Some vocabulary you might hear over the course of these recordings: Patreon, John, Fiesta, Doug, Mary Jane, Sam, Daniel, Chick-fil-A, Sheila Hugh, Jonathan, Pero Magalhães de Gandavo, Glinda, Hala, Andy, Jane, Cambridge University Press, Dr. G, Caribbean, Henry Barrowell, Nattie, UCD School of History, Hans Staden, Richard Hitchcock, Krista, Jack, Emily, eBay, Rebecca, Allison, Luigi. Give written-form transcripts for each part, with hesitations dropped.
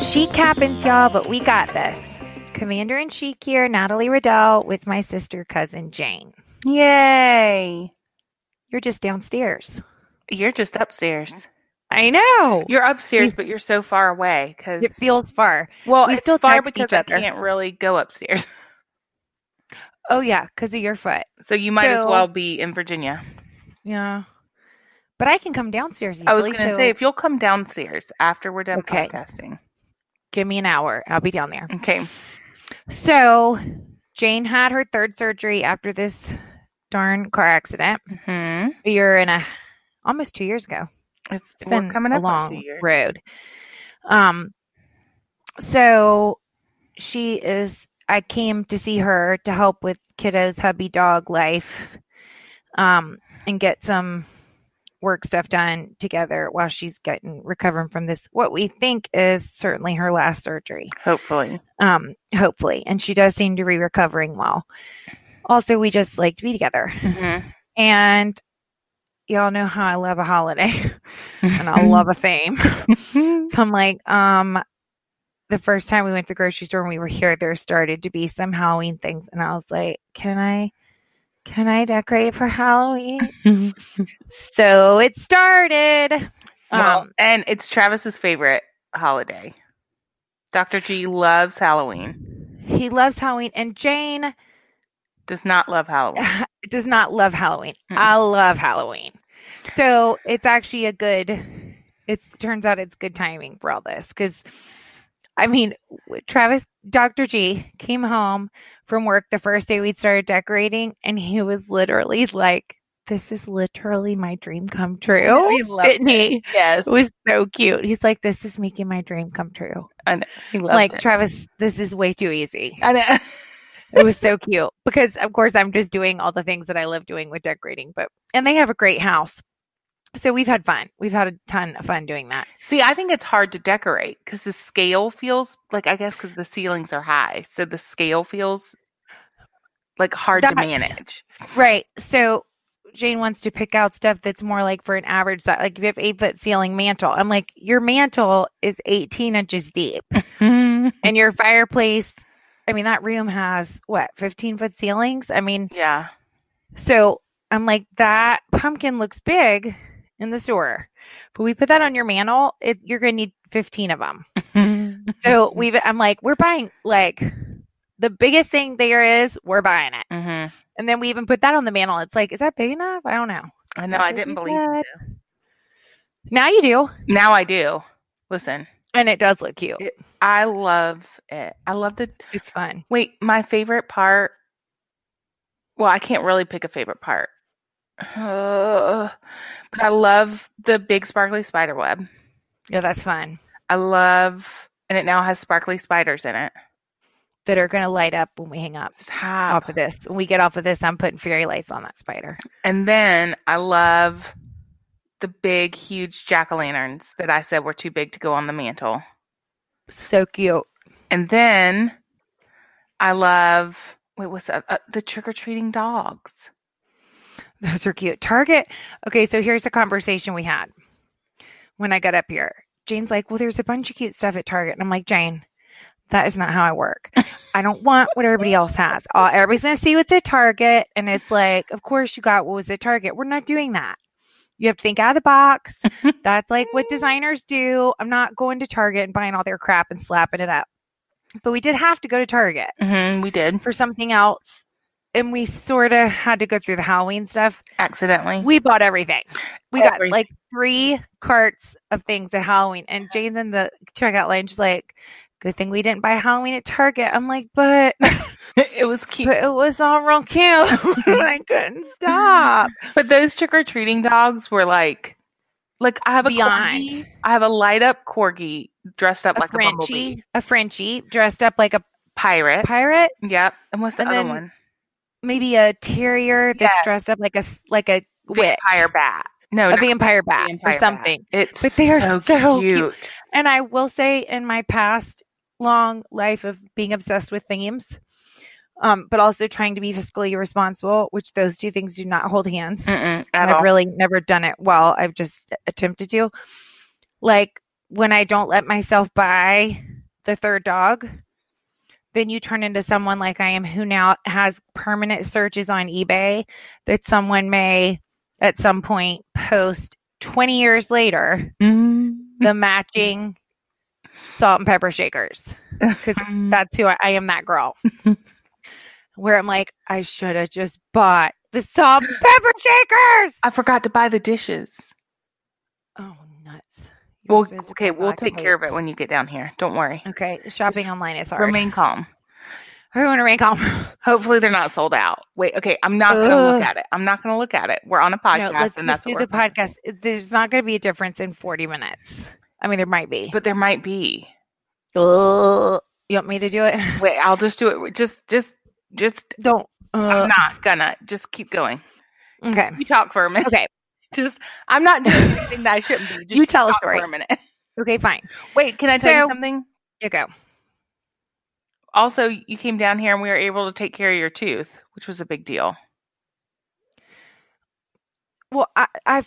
Chic happens, y'all, but we got this. Commander in Chic here, Natalie Riddell, with my sister cousin Jane. Yay! You're just downstairs. You're just upstairs. I know. You're upstairs, but you're so far away because it feels far. Well, we still far because each other. I can't really go upstairs. Oh yeah, because of your foot. So you might as well be in Virginia. Yeah, but I can come downstairs easily. I was going to say if you'll come downstairs after we're done podcasting, give me an hour. I'll be down there. Okay. So Jane had her third surgery after this darn car accident. Mm-hmm. A year and a almost 2 years ago. It's been coming up a long road. So she is, I came to see her to help with kiddo's hubby dog life, and get some work stuff done together while she's recovering from this, what we think is certainly her last surgery. Hopefully. Hopefully. And she does seem to be recovering well. Also, we just like to be together. Mm-hmm. And y'all know how I love a holiday and I love a theme. So I'm like, the first time we went to the grocery store and we were here, there started to be some Halloween things. And I was like, can I decorate for Halloween? So it started. Well, and it's Travis's favorite holiday. Dr. G loves Halloween. He loves Halloween. And Jane does not love Halloween. Does not love Halloween. Mm-mm. I love Halloween. So it's actually a good, it turns out it's good timing for all this. Because, I mean, Travis, Dr. G came home from work the first day we started decorating. And he was literally like, this is literally my dream come true. He loved it. Didn't he? Yes. It was so cute. He's like, this is making my dream come true. I know. He loved it. Like, Travis, this is way too easy. I know. It was so cute because, of course, I'm just doing all the things that I love doing with decorating. And they have a great house. So we've had fun. We've had a ton of fun doing that. See, I think it's hard to decorate because the scale feels like, I guess, because the ceilings are high. So the scale feels like hard to manage. Right. So Jane wants to pick out stuff that's more like for an average size. Like if you have 8-foot ceiling mantle, I'm like, your mantle is 18 inches deep and your fireplace, I mean, that room has, 15-foot ceilings? I mean... Yeah. So, I'm like, that pumpkin looks big in the store. But we put that on your mantle, you're going to need 15 of them. So, I'm like, we're buying, the biggest thing there is, we're buying it. Mm-hmm. And then we even put that on the mantle. It's like, is that big enough? I don't know. I know. I didn't believe you. Now you do. Now I do. Listen. And it does look cute. I love it. I love it's fun. Wait, my favorite part. Well, I can't really pick a favorite part. But I love the big sparkly spider web. Yeah, that's fun. I love, and it now has sparkly spiders in it. That are going to light up when we hang up. Stop. Off of this. When we get off of this, I'm putting fairy lights on that spider. And then I love the big, huge jack-o'-lanterns that I said were too big to go on the mantle. So cute. And then I love, the trick-or-treating dogs. Those are cute. Target. Okay, so here's the conversation we had when I got up here. Jane's like, well, there's a bunch of cute stuff at Target. And I'm like, Jane, that is not how I work. I don't want what everybody else has. Everybody's going to see what's at Target. And it's like, of course you got what was at Target. We're not doing that. You have to think out of the box. That's like what designers do. I'm not going to Target and buying all their crap and slapping it up. But we did have to go to Target. Mm-hmm, we did. For something else. And we sort of had to go through the Halloween stuff. Accidentally. We bought everything. We got 3 carts of things at Halloween. And Jane's in the checkout line. She's like, good thing we didn't buy Halloween at Target. I'm like, but... It was cute. But it was all real cute. I couldn't stop. But those trick-or-treating dogs were like I have a corgi. I have a light-up corgi dressed up like Frenchie, a bumblebee. A Frenchie dressed up like a pirate. Pirate? Yep. And what's the other one? Maybe a terrier that's dressed up like a witch. Vampire bat. No, a vampire bat or something. Bat. But they are so cute. And I will say in my past long life of being obsessed with themes... but also trying to be fiscally responsible, which those two things do not hold hands. I've really never done it well. I've just attempted to. Like, when I don't let myself buy the third dog, then you turn into someone like I am, who now has permanent searches on eBay that someone may at some point post 20 years later, the matching salt and pepper shakers. Because that's who I am, that girl. Where I'm like, I should have just bought the salt and pepper shakers. I forgot to buy the dishes. Oh, nuts. Well, okay, we'll take care of it when you get down here. Don't worry. Okay, shopping online is hard. Remain calm. Everyone remain calm. Hopefully they're not sold out. Wait, okay, I'm not going to look at it. I'm not going to look at it. We're on a podcast. No, let's do the podcast. There's not going to be a difference in 40 minutes. I mean, there might be. But there might be. You want me to do it? Wait, I'll just do it. Just don't. I'm not going to. Just keep going. Okay. You talk for a minute. Okay. I'm not doing anything that I shouldn't be. Just you tell a story for a minute. Okay, fine. Wait, can I tell you something? You go. Also, you came down here and we were able to take care of your tooth, which was a big deal. Well, I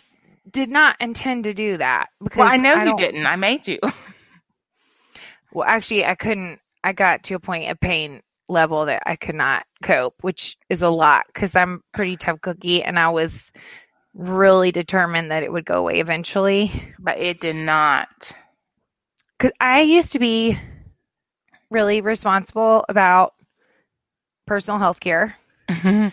did not intend to do that. Because well, I know you didn't. I made you. Well, actually, I couldn't. I got to a point of pain level that I could not cope, which is a lot because I'm pretty tough cookie and I was really determined that it would go away eventually. But it did not. Because I used to be really responsible about personal health care. And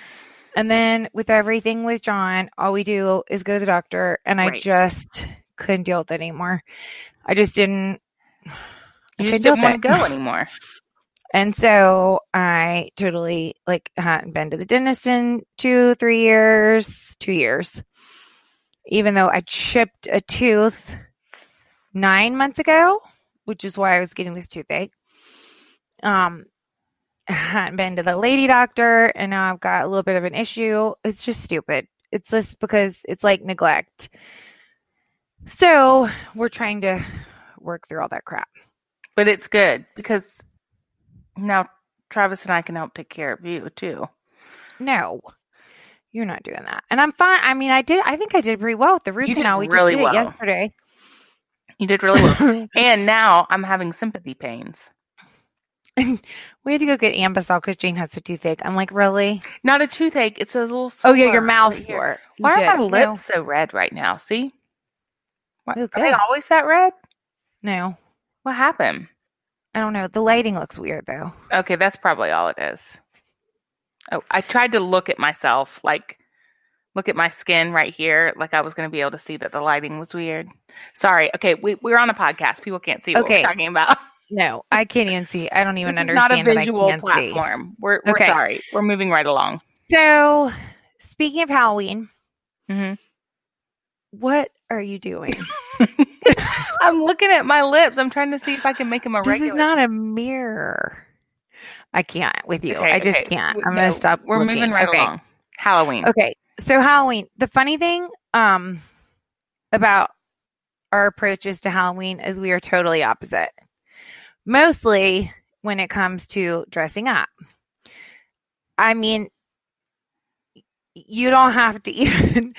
then with everything with John, all we do is go to the doctor. And right. I just couldn't deal with it anymore. I just didn't. You just didn't want to go anymore. And so I totally, hadn't been to the dentist in 2 years. Even though I chipped a tooth 9 months ago, which is why I was getting this toothache. I hadn't been to the lady doctor, and now I've got a little bit of an issue. It's just stupid. It's just because it's like neglect. So we're trying to work through all that crap. But it's good because now Travis and I can help take care of you too. No, you're not doing that. And I'm fine. I mean, I think I did pretty well with the root canal. We really just did it yesterday. You did really well. And now I'm having sympathy pains. And we had to go get Ambisol because Jane has a toothache. I'm like, really? Not a toothache. It's a little sore. Oh, yeah, your mouth sore. Why are my lips so red right now? See? What? Are they always that red? No. What happened? I don't know. The lighting looks weird, though. Okay, that's probably all it is. Oh, I tried to look at myself, look at my skin right here, I was going to be able to see that the lighting was weird. Sorry. Okay, we're on a podcast. People can't see what we're talking about. No, I can't even see. I don't even understand. It's not a visual platform. We're sorry. We're moving right along. So, speaking of Halloween, what are you doing? I'm looking at my lips. I'm trying to see if I can make them a regular. This is not a mirror. I can't with you. Okay, I just can't. I'm going to stop. We're moving right along. Halloween. Okay. So Halloween. The funny thing about our approaches to Halloween is we are totally opposite. Mostly when it comes to dressing up. I mean, you don't have to even.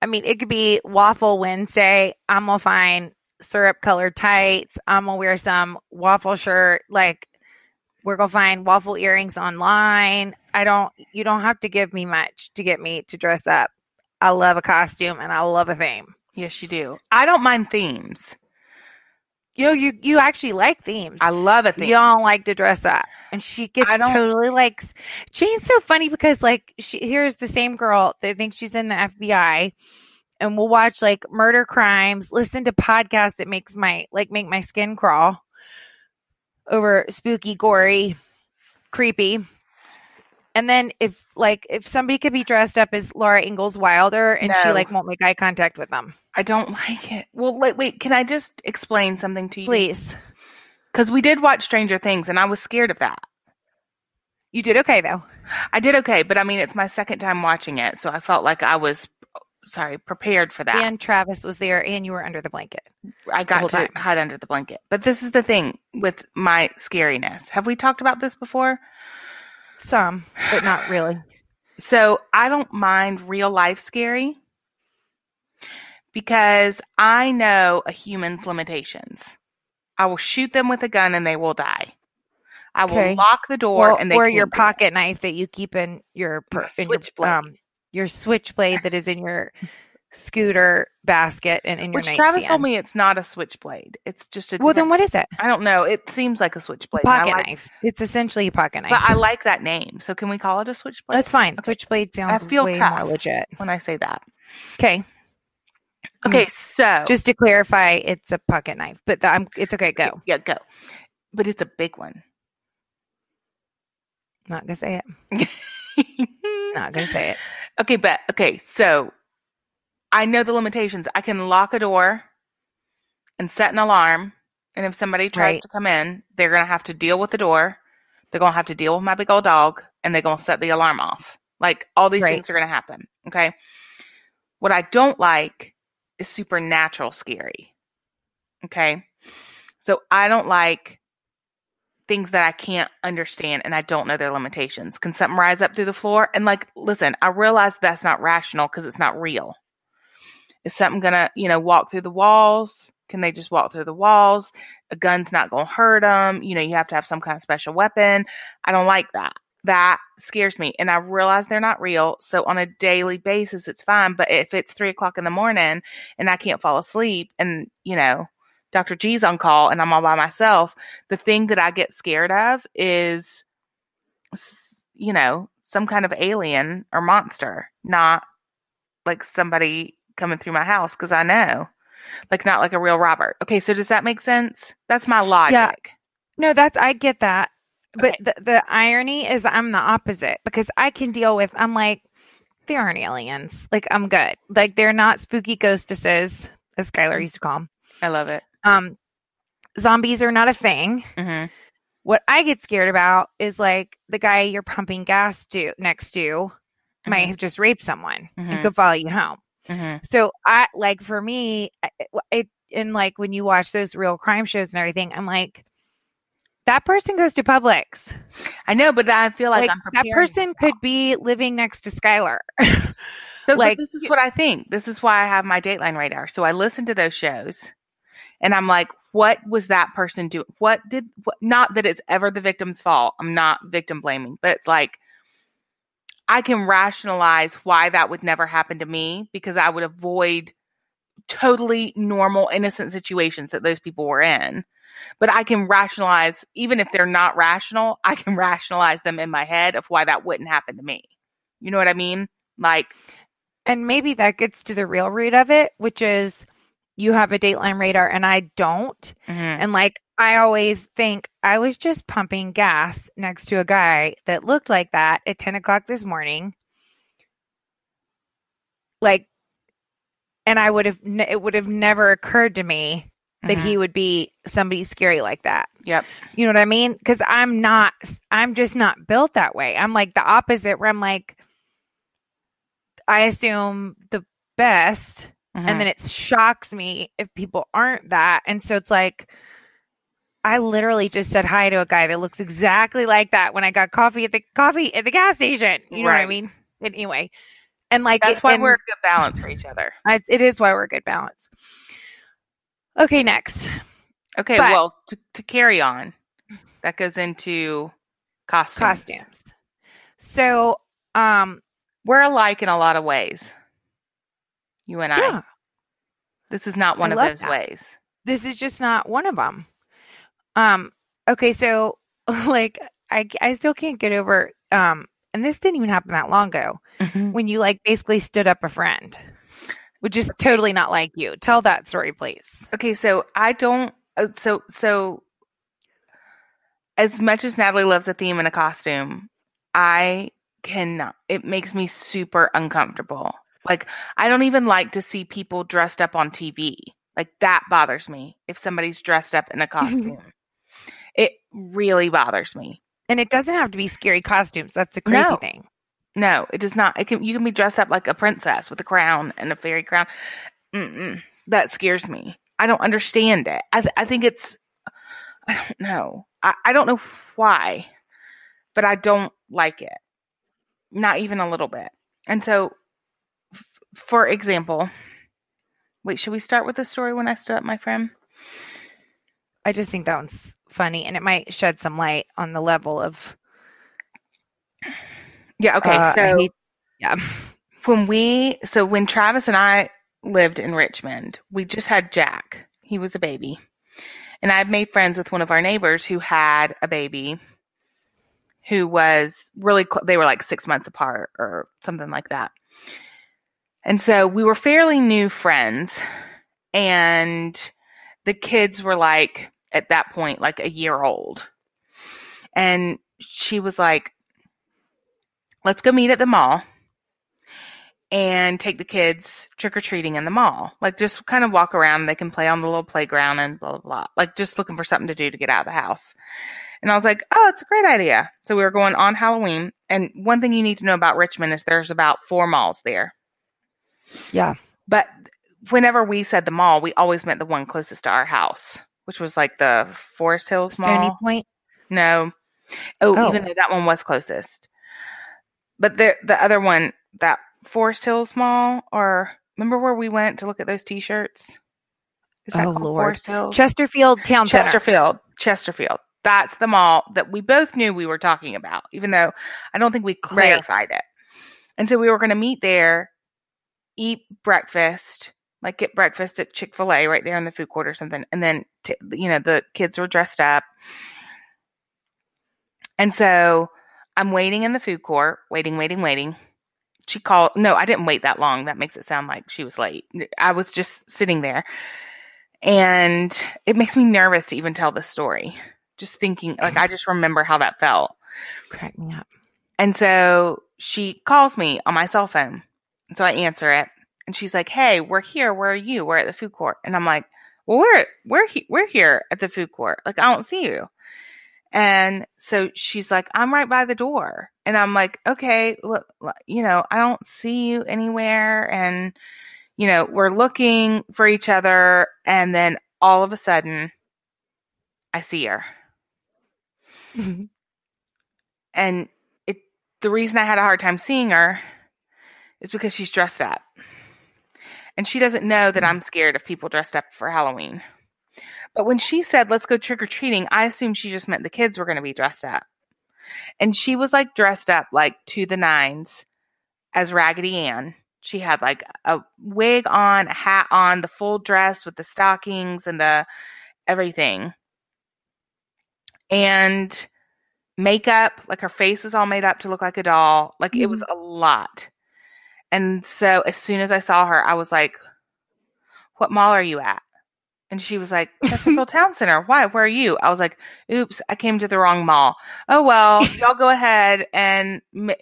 I mean, it could be Waffle Wednesday. I'm going to find syrup colored tights. I'm going to wear some waffle shirt. We're going to find waffle earrings online. You don't have to give me much to get me to dress up. I love a costume and I love a theme. Yes, you do. I don't mind themes. You actually like themes. I love a theme. You don't like to dress up. And she totally likes. Jane's so funny because here's the same girl that thinks she's in the FBI and will watch murder crimes, listen to podcasts that makes my make my skin crawl over spooky, gory, creepy. And then if somebody could be dressed up as Laura Ingalls Wilder and she won't make eye contact with them. I don't like it. Well, wait, can I just explain something to you? Please. Because we did watch Stranger Things and I was scared of that. You did okay, though. I did okay, but I mean, it's my second time watching it. So I felt like I was, prepared for that. And Travis was there and you were under the blanket. I got to hide under the blanket. But this is the thing with my scariness. Have we talked about this before? Some, but not really. So I don't mind real life scary because I know a human's limitations. I will shoot them with a gun and they will die. I will lock the door and they will die. Or your pocket knife that you keep in your switchblade. Your switchblade that is in your scooter basket and in your nightstand. Which Travis told me it's not a switchblade. It's just a... Well, then what is it? I don't know. It seems like a switchblade. Pocket knife. It's essentially a pocket knife. But I like that name. So can we call it a switchblade? That's fine. Okay. Switchblade sounds way more legit. When I say that. Okay, so... Just to clarify, it's a pocket knife. But it's okay. Go. Yeah, go. But it's a big one. Not going to say it. Not going to say it. Okay, so I know the limitations. I can lock a door and set an alarm. And if somebody tries to come in, they're going to have to deal with the door. They're going to have to deal with my big old dog. And they're going to set the alarm off. Like, all these things are going to happen. Okay. What I don't like is supernatural scary. Okay. So I don't like things that I can't understand and I don't know their limitations. Can something rise up through the floor? And like, listen, I realize that's not rational because it's not real. Is something going to, walk through the walls? Can they just walk through the walls? A gun's not going to hurt them. You have to have some kind of special weapon. I don't like that. That scares me. And I realize they're not real. So on a daily basis, it's fine. But if it's 3:00 in the morning and I can't fall asleep and, Dr. G's on call and I'm all by myself, the thing that I get scared of is, some kind of alien or monster, not like somebody coming through my house. Cause I know not like a real Robert. Okay. So does that make sense? That's my logic. Yeah. No, I get that. Okay. But the irony is I'm the opposite because I can deal with, I'm like, there aren't aliens. Like I'm good. Like they're not spooky ghostesses as Skylar used to call them. I love it. Zombies are not a thing. Mm-hmm. What I get scared about is like the guy you're pumping gas to next to might have just raped someone and could follow you home. Mm-hmm. So I for me, and like when you watch those real crime shows and everything, I'm like, that person goes to Publix. I know, but I feel like I'm preparing that person myself. Could be living next to Skylar. So this is what I think. This is why I have my Dateline radar. So I listen to those shows and I'm like, what was that person doing? Not that it's ever the victim's fault. I'm not victim blaming, but it's like, I can rationalize why that would never happen to me because I would avoid totally normal, innocent situations that those people were in. But I can rationalize, even if they're not rational, I can rationalize them in my head of why that wouldn't happen to me. You know what I mean? And maybe that gets to the real root of it, which is you have a Dateline radar and I don't. Mm-hmm. And I always think I was just pumping gas next to a guy that looked like that at 10 o'clock this morning. And I would have, it would have never occurred to me that he would be somebody scary like that. Yep. You know what I mean? Cause I'm just not built that way. I'm like the opposite where I'm like, I assume the best and then it shocks me if people aren't that. And so it's like, I literally just said hi to a guy that looks exactly like that when I got coffee at the gas station. You know what I mean? And anyway, and that's why we're a good balance for each other. It is why we're a good balance. Okay, next. Okay, but, well, to carry on, that goes into costumes. So, we're alike in a lot of ways. You and I. Yeah. This is not one of those ways. This is just not one of them. Okay. So I still can't get over, and this didn't even happen that long ago when you basically stood up a friend, which is totally not like you. Tell that story, please. Okay. So I don't, so as much as Natalie loves a theme and a costume, I cannot, it makes me super uncomfortable. I don't even like to see people dressed up on TV. That bothers me. If somebody's dressed up in a costume. It really bothers me. And it doesn't have to be scary costumes. That's the crazy thing. No, it does not. You can be dressed up like a princess with a crown and a fairy crown. That scares me. I don't understand it. I think it's, I don't know. I don't know why, but I don't like it. Not even a little bit. And so, for example, wait, should we start with the story when I stood up, my friend? I just think that one's funny, and it might shed some light on the level of... Yeah, okay, when Travis and I lived in Richmond, we just had Jack. He was a baby. And I've made friends with one of our neighbors who had a baby who was really... they were like 6 months apart or something like that. And so we were fairly new friends, and the kids were like, at that point, like a year old. And she was like, let's go meet at the mall and take the kids trick-or-treating in the mall. Like, just kind of walk around. They can play on the little playground and blah, blah, blah. Like, just looking for something to do to get out of the house. And I was like, oh, it's a great idea. So we were going on Halloween. And one thing you need to know about Richmond is there's about 4 malls there. Yeah. But whenever we said the mall, we always meant the one closest to our house, which was like the Forest Hills Mall. Stony Point? No. Oh, even though that one was closest. But the other one, that Forest Hills Mall, or remember where we went to look at those t-shirts? Is that called Forest Hills? Chesterfield Town Center. Chesterfield. That's the mall that we both knew we were talking about, even though I don't think we clarified it. And so we were going to meet there, eat breakfast, like get breakfast at Chick-fil-A right there in the food court or something. And then, the kids were dressed up. And so I'm waiting in the food court, waiting. She called. No, I didn't wait that long. That makes it sound like she was late. I was just sitting there. And it makes me nervous to even tell the story. Just thinking, like, I just remember how that felt. Crack me up. And so she calls me on my cell phone. And so I answer it. And she's like, hey, we're here. Where are you? We're at the food court. And I'm like, well, we're here at the food court. Like, I don't see you. And so she's like, I'm right by the door. And I'm like, okay, look, I don't see you anywhere. And, we're looking for each other. And then all of a sudden, I see her. Mm-hmm. And the reason I had a hard time seeing her is because she's dressed up. And she doesn't know that I'm scared of people dressed up for Halloween. But when she said, let's go trick-or-treating, I assumed she just meant the kids were going to be dressed up. And she was, like, dressed up, like, to the nines as Raggedy Ann. She had, like, a wig on, a hat on, the full dress with the stockings and the everything. And makeup, like, her face was all made up to look like a doll. Like, It was a lot. And so as soon as I saw her, I was like, what mall are you at? And she was like, Chesterfield Town Center. Why? Where are you? I was like, oops, I came to the wrong mall. Oh, well, y'all go ahead and maybe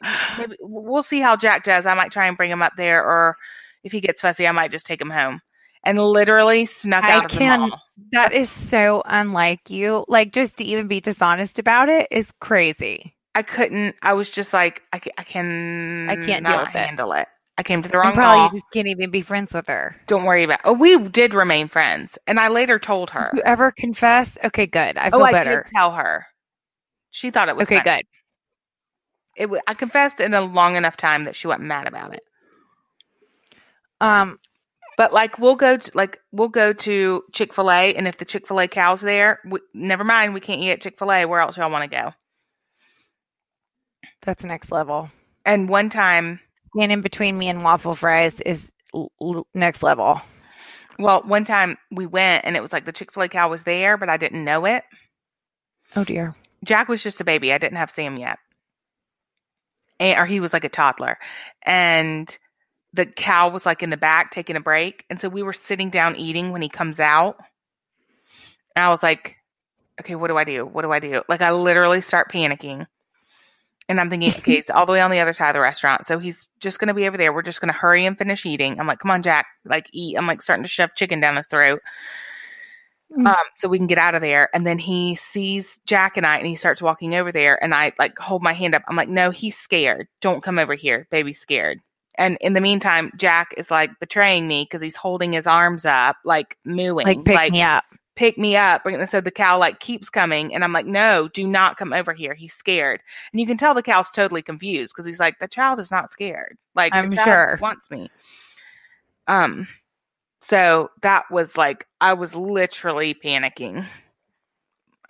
we'll see how Jack does. I might try and bring him up there, or if he gets fussy, I might just take him home. And literally snuck out of the mall. That is so unlike you. Like, just to even be dishonest about it is crazy. I was just like, I can't handle it. I came to the wrong mall. You just can't even be friends with her. Don't worry about it. Oh, we did remain friends. And I later told her. Did you ever confess? Okay, good. I feel better. I did tell her. She thought it was okay, funny. Good. I confessed in a long enough time that she wasn't mad about it. But like we'll go to Chick-fil-A, and if the Chick-fil-A cow's there, never mind. We can't eat at Chick-fil-A. Where else y'all want to go? That's next level. And one time. And in between me and waffle fries is next level. Well, one time we went, and it was like the Chick-fil-A cow was there, but I didn't know it. Oh, dear. Jack was just a baby. I didn't have Sam yet. Or he was like a toddler. And the cow was like in the back taking a break. And so we were sitting down eating when he comes out. And I was like, okay, what do I do? Like, I literally start panicking. And I'm thinking, okay, it's all the way on the other side of the restaurant. So he's just going to be over there. We're just going to hurry and finish eating. I'm like, come on, Jack, like, eat. I'm like starting to shove chicken down his throat so we can get out of there. And then he sees Jack and I, and he starts walking over there. And I like hold my hand up. I'm like, no, he's scared. Don't come over here. Baby's scared. And in the meantime, Jack is like betraying me because he's holding his arms up, like mooing. Like, pick me up. pick me up. And so the cow like keeps coming. And I'm like, no, do not come over here. He's scared. And you can tell the cow's totally confused because he's like, the child is not scared. Like, I'm sure wants me. So that was like, I was literally panicking.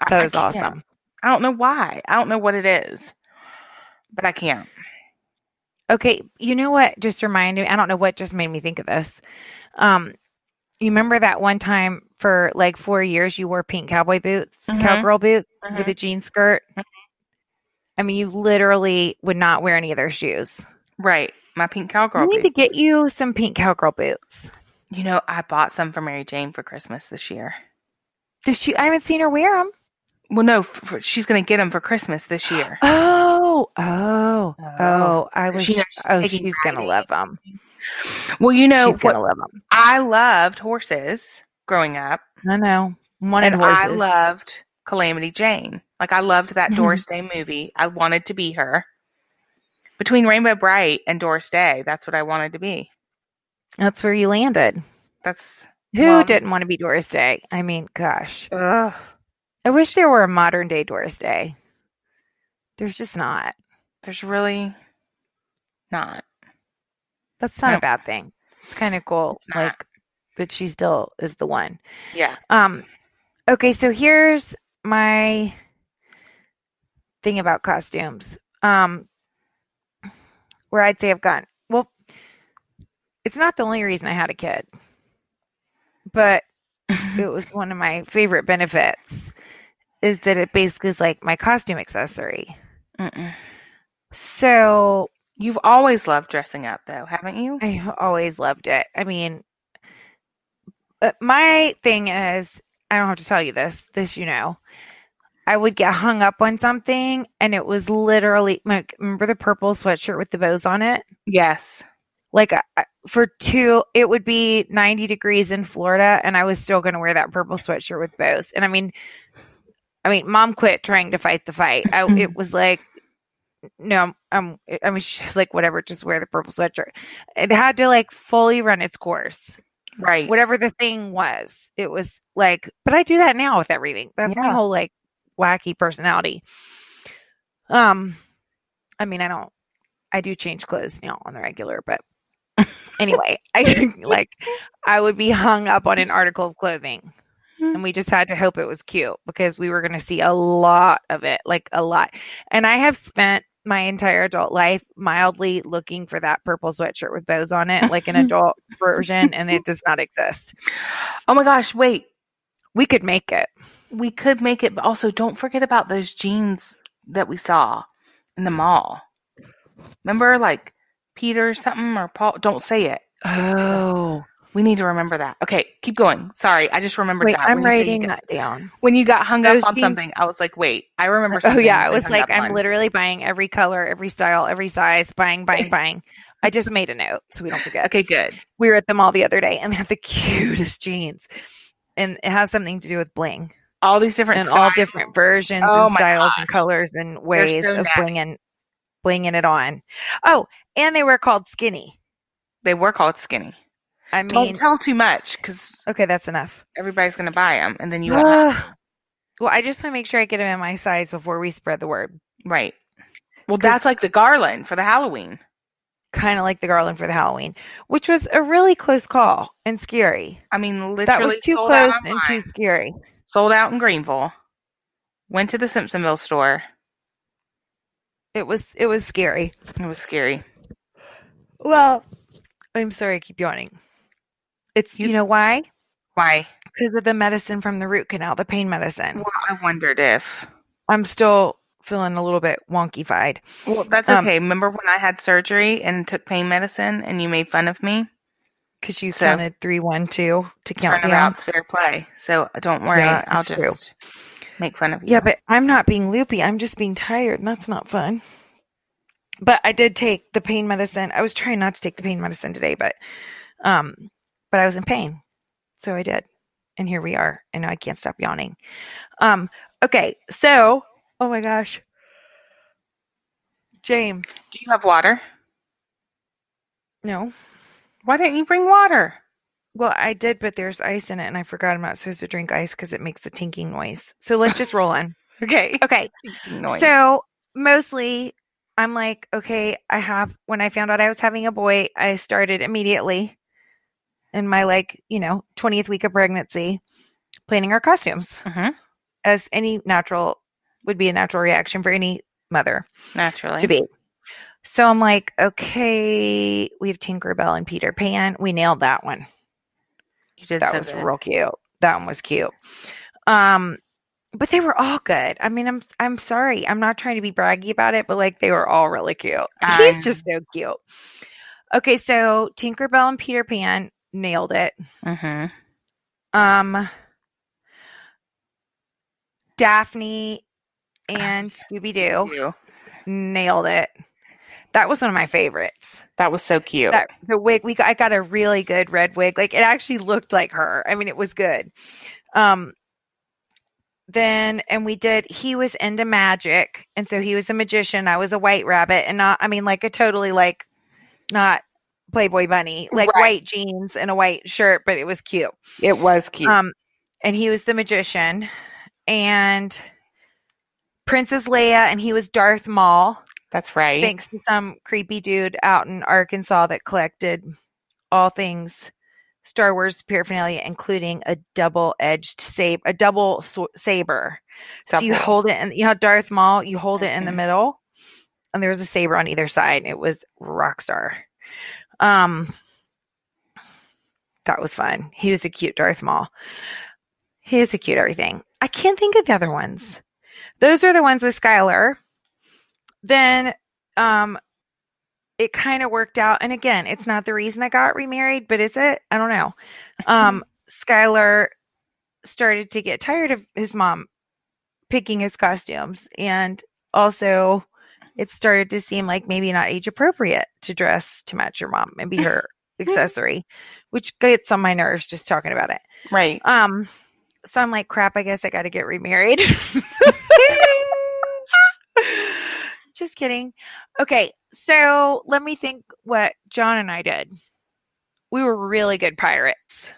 That was awesome. I don't know why. I don't know what it is, but I can't. Okay. You know what just reminded me? I don't know what just made me think of this. You remember that one time for like 4 years you wore pink cowboy boots, mm-hmm. cowgirl boots mm-hmm. with a jean skirt? Mm-hmm. I mean, you literally would not wear any of their shoes. Right. My pink cowgirl boots. I need to get you some pink cowgirl boots. You know, I bought some for Mary Jane for Christmas this year. I haven't seen her wear them. Well, no, she's going to get them for Christmas this year. Oh! She's going to love them. Well, you know, she's going to love them. I loved horses growing up. I know, and horses. I loved Calamity Jane. Like I loved that Doris Day movie. I wanted to be her. Between Rainbow Bright and Doris Day, that's what I wanted to be. That's where you landed. Who didn't want to be Doris Day? I mean, gosh. Ugh. I wish there were a modern day Doris Day. There's just not. There's really not. That's not a bad thing. It's kind of cool. Like, but she still is the one. Yeah. Okay. So here's my thing about costumes. Where I'd say I've gone. Well, it's not the only reason I had a kid, but it was one of my favorite benefits. Is that it basically is like my costume accessory. Mm-mm. So you've always loved dressing up though, haven't you? I always loved it. I mean, my thing is, I don't have to tell you this, you know, I would get hung up on something and it was literally, remember the purple sweatshirt with the bows on it? Yes. Like it would be 90 degrees in Florida and I was still going to wear that purple sweatshirt with bows. And I mean, mom quit trying to fight the fight. It was like, no, I mean, she's like, whatever, just wear the purple sweatshirt. It had to like fully run its course. Right. Whatever the thing was, it was like, but I do that now with everything. That's my whole like wacky personality. I mean, I do change clothes now on the regular, but anyway, I would be hung up on an article of clothing. And we just had to hope it was cute because we were going to see a lot of it, like a lot. And I have spent my entire adult life mildly looking for that purple sweatshirt with bows on it, like an adult version, and it does not exist. Oh my gosh, wait. We could make it. We could make it, but also don't forget about those jeans that we saw in the mall. Remember, like Peter something or Paul? Don't say it. Oh. We need to remember that. Okay, keep going. Sorry, I just remembered that. I'm writing that down. When you got hung up on something, I was like, wait, I remember something. Oh, yeah, I was like, I'm literally buying every color, every style, every size, buying. I just made a note so we don't forget. Okay, good. We were at the mall the other day and they had the cutest jeans. And it has something to do with bling. All these different styles. And all different versions and styles and colors and ways of blinging it on. Oh, and they were called skinny. I mean, don't tell too much because okay, that's enough. Everybody's going to buy them, and then you won't have them. Well, I just want to make sure I get them in my size before we spread the word. Right. Well, that's like the garland for the Halloween. Kind of like the garland for the Halloween, which was a really close call and scary. I mean, literally that was too close and too scary. Sold out in Greenville. Went to the Simpsonville store. It was scary. It was scary. Well, I'm sorry, I keep yawning. It's, you know why? Why? Because of the medicine from the root canal, the pain medicine. Well, I wondered if. I'm still feeling a little bit wonky-fied. Well, that's okay. Remember when I had surgery and took pain medicine and you made fun of me? Because you counted 3, 1, 2 to count down. Turnabout's fair play. So don't worry. Yeah, I'll just make fun of you. Yeah, but I'm not being loopy. I'm just being tired and that's not fun. But I did take the pain medicine. I was trying not to take the pain medicine today, but I was in pain. So I did. And here we are. And I can't stop yawning. Okay. So, oh my gosh. Jane. Do you have water? No. Why didn't you bring water? Well, I did, but there's ice in it, and I forgot I'm not supposed to drink ice because it makes a tinking noise. So let's just roll on. Okay. Noise. So mostly, I'm like, okay, when I found out I was having a boy, I started immediately in my 20th week of pregnancy planning our costumes. Uh-huh. As any natural would be a natural reaction for any mother. Naturally. To be. So I'm like, okay, we have Tinkerbell and Peter Pan. We nailed that one. You did. That was real cute. That one was cute. But they were all good. I mean, I'm sorry. I'm not trying to be braggy about it, but they were all really cute. He's just so cute. Okay, so Tinkerbell and Peter Pan, nailed it. Uh-huh. Daphne and Scooby-Doo, nailed it. That was one of my favorites. That was so cute. The wig. I got a really good red wig. It actually looked like her. I mean, it was good. He was into magic. And so he was a magician. I was a white rabbit and not, a totally not Playboy bunny, white jeans and a white shirt, but it was cute. It was cute. And he was the magician and Princess Leia and he was Darth Maul. That's right. Thanks to some creepy dude out in Arkansas that collected all things Star Wars paraphernalia, including a double-edged saber. So you hold it, and Darth Maul, you hold it in the middle, and there was a saber on either side. It was Rockstar. That was fun. He was a cute Darth Maul. He was a cute everything. I can't think of the other ones. Those are the ones with Skylar. Then it kind of worked out. And again, it's not the reason I got remarried, but is it? I don't know. Skylar started to get tired of his mom picking his costumes. And also it started to seem like maybe not age appropriate to dress to match your mom and be her accessory, which gets on my nerves just talking about it. Right. So I'm like, crap, I guess I got to get remarried. Just kidding. Okay, so let me think what John and I did. We were really good pirates.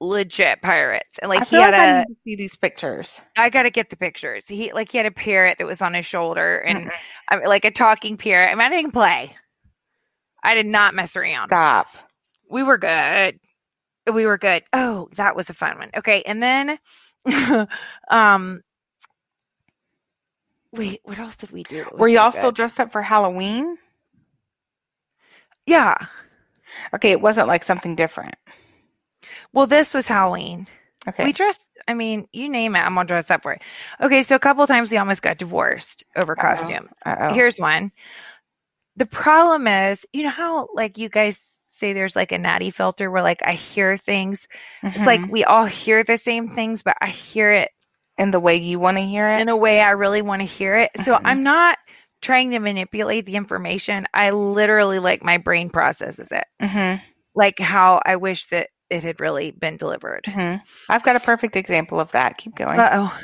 Legit pirates. And I feel he had I need to see these pictures. I got to get the pictures. He had a parrot that was on his shoulder and a talking parrot. I didn't play. I did not mess around. Stop. We were good. Oh, that was a fun one. Okay, and then wait, what else did we do? Were y'all still dressed up for Halloween? Yeah. Okay, it wasn't something different. Well, this was Halloween. Okay. We dressed, you name it, I'm going to dress up for it. Okay, so a couple times we almost got divorced over costumes. Uh-oh. Here's one. The problem is, you know how, you guys say there's, a natty filter where, I hear things? Mm-hmm. It's we all hear the same things, but I hear it. In the way you want to hear it? In a way I really want to hear it. So I'm not trying to manipulate the information. I literally, my brain processes it. Mm-hmm. How I wish that it had really been delivered. Mm-hmm. I've got a perfect example of that. Keep going. Uh-oh.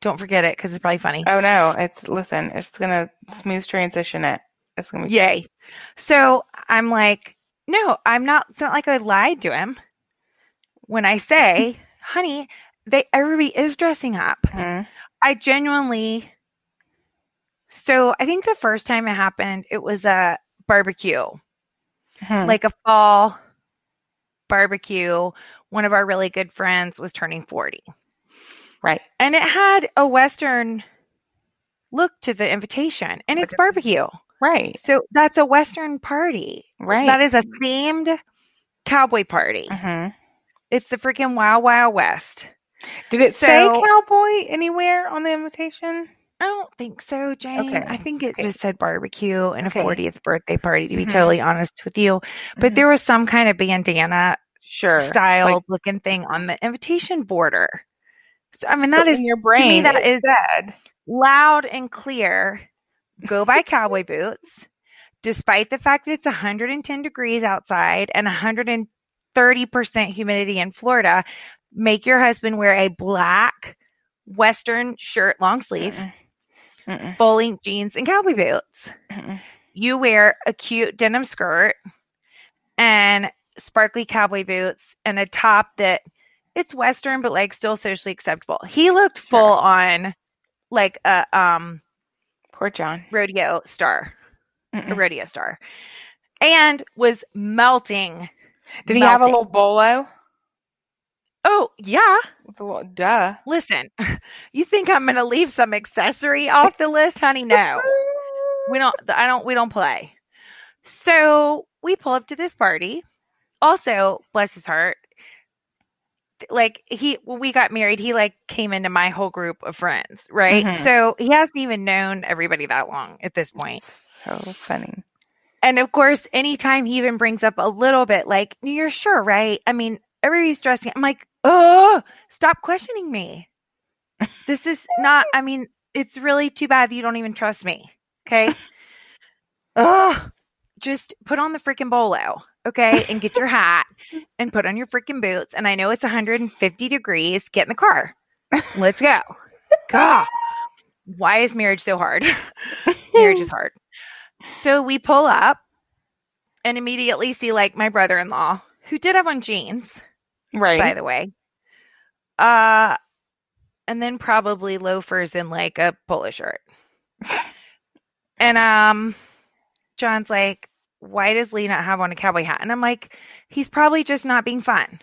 Don't forget it because it's probably funny. Oh, no. It's going to smooth transition it. It's going to be yay. So I'm no, I'm not. It's not like I lied to him when I say, honey, everybody is dressing up. Mm-hmm. I think the first time it happened, it was a barbecue, mm-hmm. A fall barbecue. One of our really good friends was turning 40. Right. And it had a Western look to the invitation and it's barbecue. Right. So that's a Western party. Right. That is a themed cowboy party. Mm-hmm. It's the freaking Wild Wild West. Did it say cowboy anywhere on the invitation? I don't think so, Jane. Okay. I think it just said barbecue and a 40th birthday party, to be totally honest with you. But there was some kind of bandana styled looking thing on the invitation border. So, that is in your brain. To me, that is said. Loud and clear. Go buy cowboy boots, despite the fact that it's 110 degrees outside and 130% humidity in Florida. Make your husband wear a black Western shirt, long sleeve, full-length jeans, and cowboy boots. You wear a cute denim skirt and sparkly cowboy boots and a top that it's Western, but like still socially acceptable. He looked full on like a poor John rodeo star, a rodeo star, and was melting. Did he have a little bolo? Oh, yeah. Well, duh. Listen, you think I'm going to leave some accessory off the list, honey? No, we don't play. So we pull up to this party. Also, bless his heart. Like when we got married, he like came into my whole group of friends. Right. Mm-hmm. So he hasn't even known everybody that long at this point. So funny. And of course, anytime he even brings up a little bit like, you're sure, right? I mean, everybody's dressing. I'm like, oh, stop questioning me. This is not, I mean, it's really too bad you don't even trust me. Okay. Oh, just put on the freaking bolo. Okay. And get your hat and put on your freaking boots. And I know it's 150 degrees. Get in the car. Let's go. God, why is marriage so hard? Marriage is hard. So we pull up and immediately see like my brother-in-law, who did have on jeans, right? By the way. And then probably loafers and like a polo shirt. And John's like, why does Lee not have on a cowboy hat? And I'm like, he's probably just not being fun.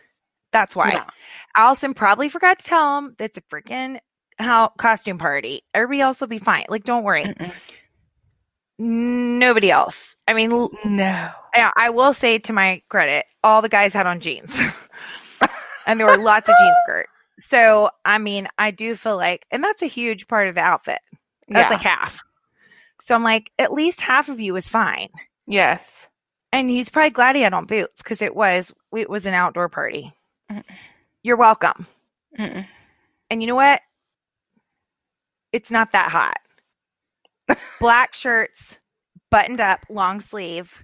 That's why. Yeah. Allison probably forgot to tell him that's a freaking costume party. Everybody else will be fine. Like, don't worry. Mm-mm. Nobody else. I mean, no. I will say, to my credit, all the guys had on jeans. And there were lots of jean skirts. So, I mean, I do feel like, and that's a huge part of the outfit. That's like half. So I'm like, at least half of you is fine. Yes. And he's probably glad he had on boots because it was an outdoor party. Mm-mm. You're welcome. Mm-mm. And you know what? It's not that hot. Black shirts, buttoned up, long sleeve,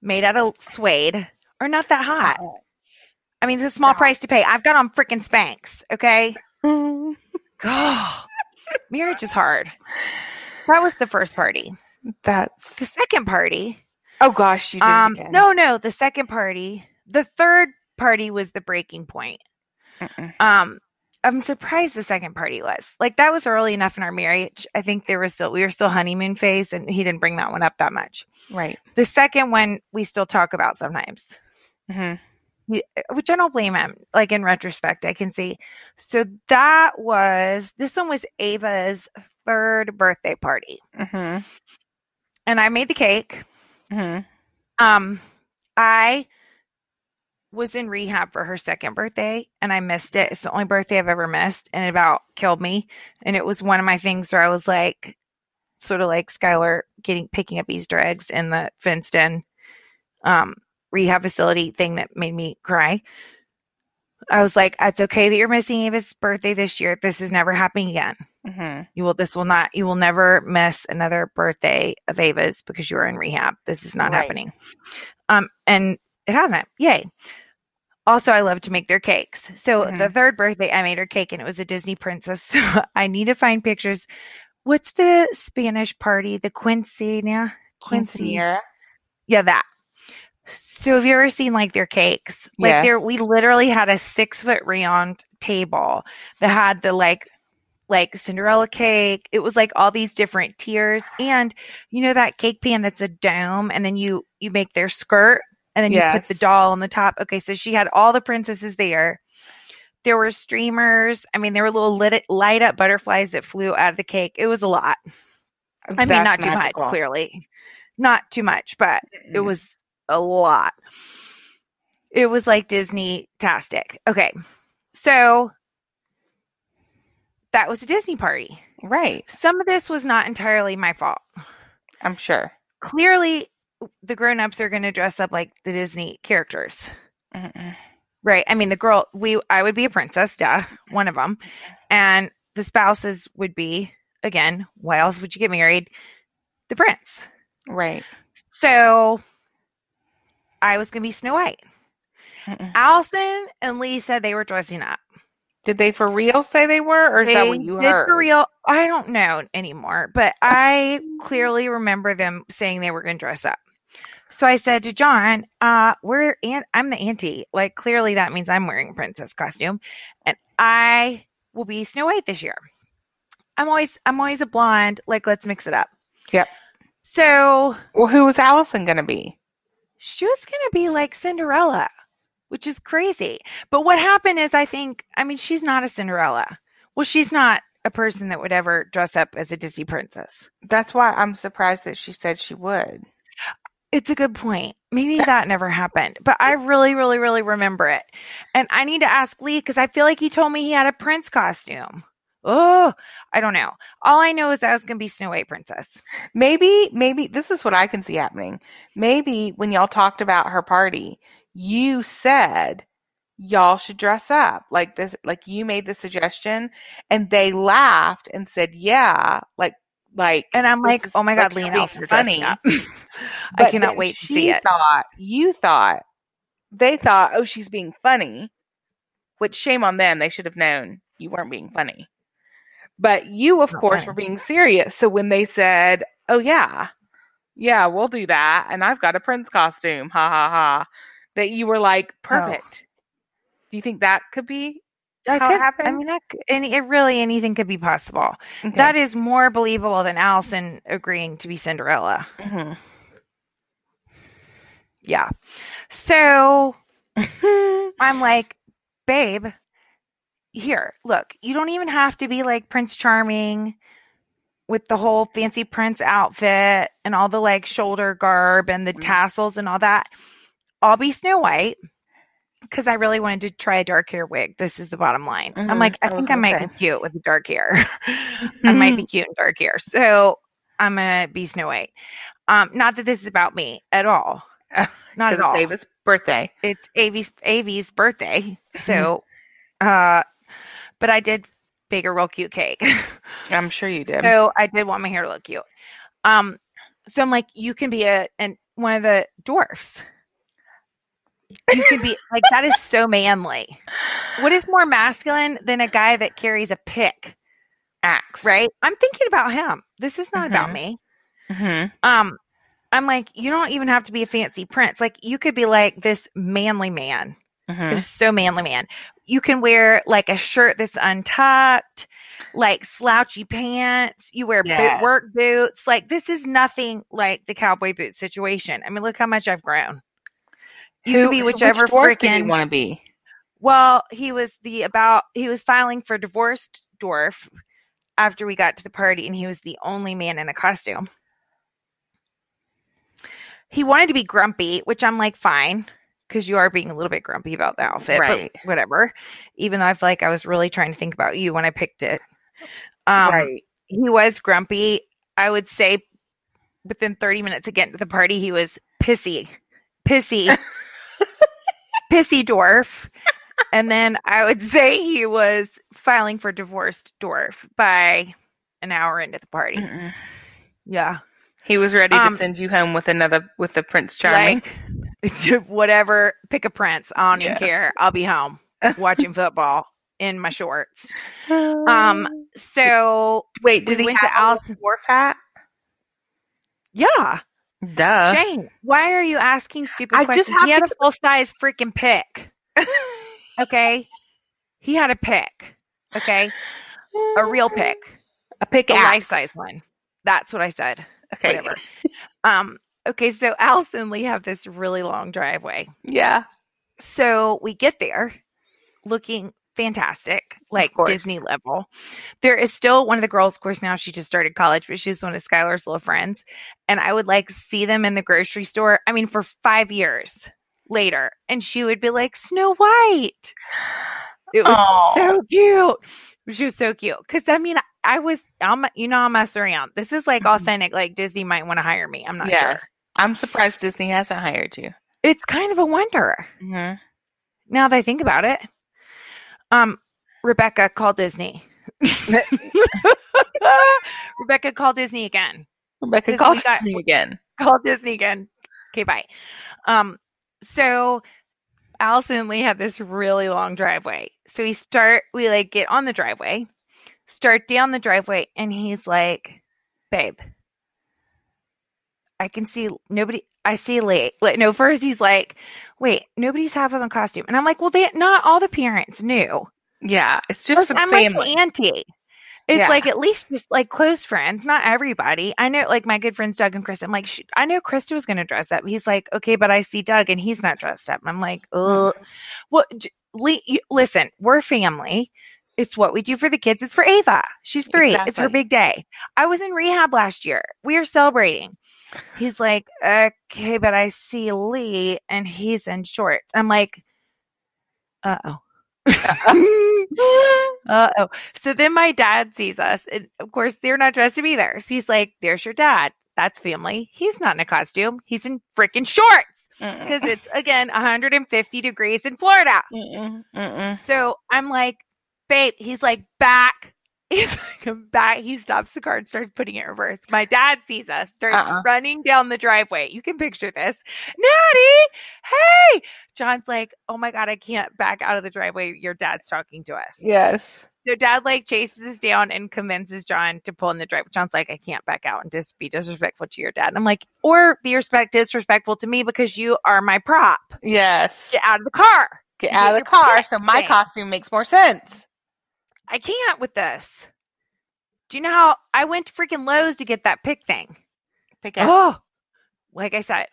made out of suede, are not that hot. I mean, it's a small price to pay. I've got on freaking Spanx, okay? Oh, marriage is hard. That was the first party. That's the second party. Oh, gosh, you did it again. No, the second party. The third party was the breaking point. I'm surprised the second party was. Like, that was early enough in our marriage. I think we were still honeymoon phase, and he didn't bring that one up that much. Right. The second one, we still talk about sometimes. Mm-hmm. Which I don't blame him. Like, in retrospect, I can see. So this one was Ava's third birthday party. Mm-hmm. And I made the cake. Mm-hmm. I was in rehab for her second birthday and I missed it. It's the only birthday I've ever missed, and it about killed me. And it was one of my things where I was like, sort of like Skylar picking up Easter eggs in the fenced in rehab facility thing that made me cry. I was like, it's okay that you're missing Ava's birthday this year. This is never happening again. Mm-hmm. You will never miss another birthday of Ava's because you were in rehab. This is not happening. And it hasn't. Yay. Also, I love to make their cakes. So the third birthday, I made her cake, and it was a Disney princess. So I need to find pictures. What's the Spanish party? The quinceañera? Quinceañera. Yeah, that. So have you ever seen, like, their cakes? Like, yes. We literally had a 6-foot round table that had the, like Cinderella cake. It was, like, all these different tiers. And, you know, that cake pan that's a dome, and then you make their skirt. And then you put the doll on the top. Okay, so she had all the princesses there. There were streamers. I mean, there were little light up butterflies that flew out of the cake. It was a lot. I mean, not magical. Too much, clearly. Not too much, but it was a lot. It was like Disney-tastic. Okay, so that was a Disney party. Right. Some of this was not entirely my fault. I'm sure. Clearly, the grown-ups are going to dress up like the Disney characters. Mm-mm. Right. I mean, I would be a princess, duh, one of them. And the spouses would be, again, why else would you get married? The prince. Right. So I was going to be Snow White. Mm-mm. Allison and Lee said they were dressing up. Did they for real say they were, or is that what you heard? For real, I don't know anymore, but I clearly remember them saying they were going to dress up. So I said to John, I'm the auntie. Like, clearly that means I'm wearing a princess costume. And I will be Snow White this year. I'm always a blonde. Like, let's mix it up. Yep. So. Well, who was Allison going to be? She was going to be like Cinderella, which is crazy. But what happened is she's not a Cinderella. Well, she's not a person that would ever dress up as a Disney princess. That's why I'm surprised that she said she would. It's a good point. Maybe that never happened, but I really, really, really remember it. And I need to ask Lee, because I feel like he told me he had a prince costume. Oh, I don't know. All I know is I was going to be Snow White princess. Maybe this is what I can see happening. Maybe when y'all talked about her party, you said y'all should dress up like this, like you made the suggestion, and they laughed and said, yeah, like, and I'm like, oh my God, Lee and Allison are dressing up. I cannot wait to see it. They thought, oh, she's being funny, which shame on them. They should have known you weren't being funny. But you, of course, were being serious. So when they said, oh, yeah, we'll do that. And I've got a prince costume, ha, ha, ha, that you were like, perfect. Oh. Do you think that could be? That could happen. I mean, anything could be possible. Okay. That is more believable than Allison agreeing to be Cinderella. Mm-hmm. Yeah. So I'm like, babe, here, look, you don't even have to be like Prince Charming with the whole fancy prince outfit and all the like shoulder garb and the tassels and all that. I'll be Snow White. Because I really wanted to try a dark hair wig. This is the bottom line. Mm-hmm. I'm like, I might be cute with dark hair. Mm-hmm. I might be cute in dark hair. So I'm going to be Snow White. Not that this is about me at all. Not at all. It's Ava's birthday. It's Avi's birthday. So, but I did bake a real cute cake. I'm sure you did. So I did want my hair to look cute. So I'm like, you can be one of the dwarfs. You could be like, that is so manly. What is more masculine than a guy that carries a pick? Axe. Right? I'm thinking about him. This is not about me. Mm-hmm. I'm like, you don't even have to be a fancy prince. Like, you could be like this manly man. Mm-hmm. This is so manly man. You can wear like a shirt that's untucked, like slouchy pants. You wear work boots. Like, this is nothing like the cowboy boot situation. I mean, look how much I've grown. You could be whichever freaking you want to be. Well, he was filing for divorced dwarf after we got to the party, and he was the only man in a costume. He wanted to be grumpy, which I'm like, fine, because you are being a little bit grumpy about the outfit, right. But whatever. Even though I feel like I was really trying to think about you when I picked it. Right. He was grumpy. I would say within 30 minutes of getting to the party, he was pissy. Pissy dwarf. And then I would say he was filing for divorced dwarf by an hour into the party. Mm-mm. Yeah. He was ready to send you home with the Prince Charming. Like, whatever. Pick a prince. I don't even care. I'll be home watching football in my shorts. So wait, did he have Allison's dwarf hat? Yeah. Duh. Jane, why are you asking stupid questions? He had a full-size freaking pick. Okay? He had a pick. Okay? A real pick. A pick axe. A life-size one. That's what I said. Okay. Whatever. Okay, so Allison and Lee have this really long driveway. Yeah. So we get there looking fantastic, like Disney level. There is still one of the girls, of course, now she just started college, but she's one of Skylar's little friends. And I would like see them in the grocery store. I mean, for 5 years later. And she would be like, Snow White. It was so cute. She was so cute. Because I mean, I'll mess around. This is like authentic. Like Disney might want to hire me. I'm not sure. I'm surprised Disney hasn't hired you. It's kind of a wonder. Mm-hmm. Now that I think about it. Rebecca, call Disney. Rebecca, call Disney again. Rebecca, call Disney again. Call Disney again. Okay, bye. So Allison and Lee have this really long driveway. So we like get on the driveway, start down the driveway, and he's like, babe, I can see nobody. I see Lee. No, first he's like, wait, nobody's half of them costume. And I'm like, well, not all the parents knew. Yeah, it's just for the family. I'm like the auntie. It's like at least just like close friends, not everybody. I know like my good friends, Doug and Krista. I'm like, I know Krista was going to dress up. He's like, okay, but I see Doug and he's not dressed up. And I'm like, ugh. Well, Lee, listen, we're family. It's what we do for the kids. It's for Ava. She's 3. Exactly. It's her big day. I was in rehab last year. We are celebrating. He's like, okay, but I see Lee and he's in shorts. I'm like, uh-oh. So then my dad sees us. And of course, they're not dressed up either. So he's like, there's your dad. That's family. He's not in a costume. He's in freaking shorts. Because it's, again, 150 degrees in Florida. So I'm like, babe. He's like, back. He's like, back. He stops the car and starts putting it in reverse. My dad sees us, starts running down the driveway. You can picture this. Natty, hey. John's like, oh my God, I can't back out of the driveway. Your dad's talking to us. Yes. So dad like chases us down and convinces John to pull in the driveway. John's like, I can't back out and just be disrespectful to your dad. And I'm like, or be disrespectful to me because you are my prop. Yes. Get out of the car. Get out of the car. So my costume makes more sense. I can't with this. Do you know how I went to freaking Lowe's to get that pick thing? Pick up. Oh, like I said,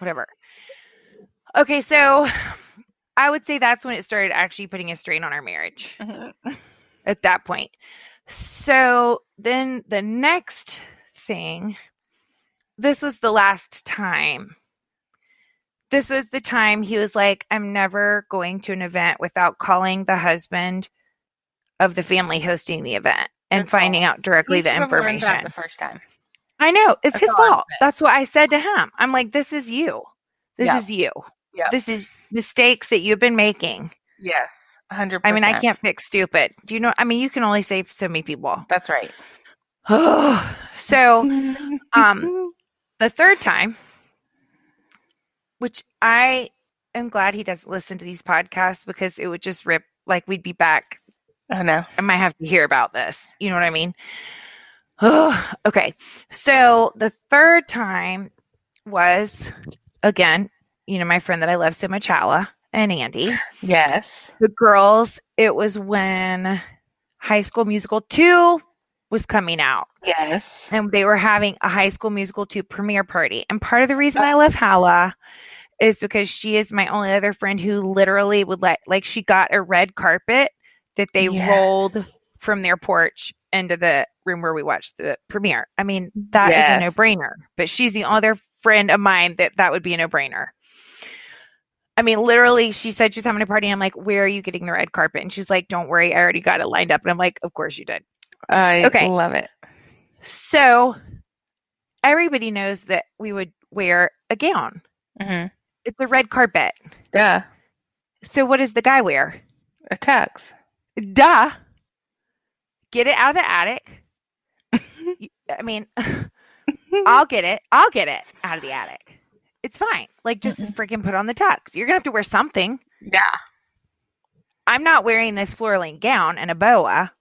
whatever. Okay. So I would say that's when it started actually putting a strain on our marriage at that point. So then the next thing, this was the last time. This was the time he was like, I'm never going to an event without calling the husband of the family hosting the event and finding out directly the information. The first time. I know. It's his fault. That's what I said to him. I'm like, this is you. This is you. Yep. This is mistakes that you've been making. Yes. 100%. I mean, I can't fix stupid. Do you know? I mean, you can only save so many people. That's right. So, the third time, which I am glad he doesn't listen to these podcasts because it would just rip, like we'd be back. Oh, no. I might have to hear about this. You know what I mean? Oh, okay. So the third time was, again, you know, my friend that I love so much, Hala and Andy. Yes. The girls, it was when High School Musical 2 was coming out. Yes. And they were having a High School Musical 2 premiere party. And part of the reason I love Hala is because she is my only other friend who literally would like she got a red carpet that they rolled from their porch into the room where we watched the premiere. I mean, that is a no-brainer. But she's the other friend of mine that would be a no-brainer. I mean, literally, she said she's having a party. And I'm like, where are you getting the red carpet? And she's like, don't worry. I already got it lined up. And I'm like, of course you did. I love it. So everybody knows that we would wear a gown. Mm-hmm. It's a red carpet. Yeah. So what does the guy wear? A tux. Duh. Get it out of the attic. I mean, I'll get it out of the attic. It's fine. Like, just freaking put on the tux. You're going to have to wear something. Yeah. I'm not wearing this floor-length gown and a boa.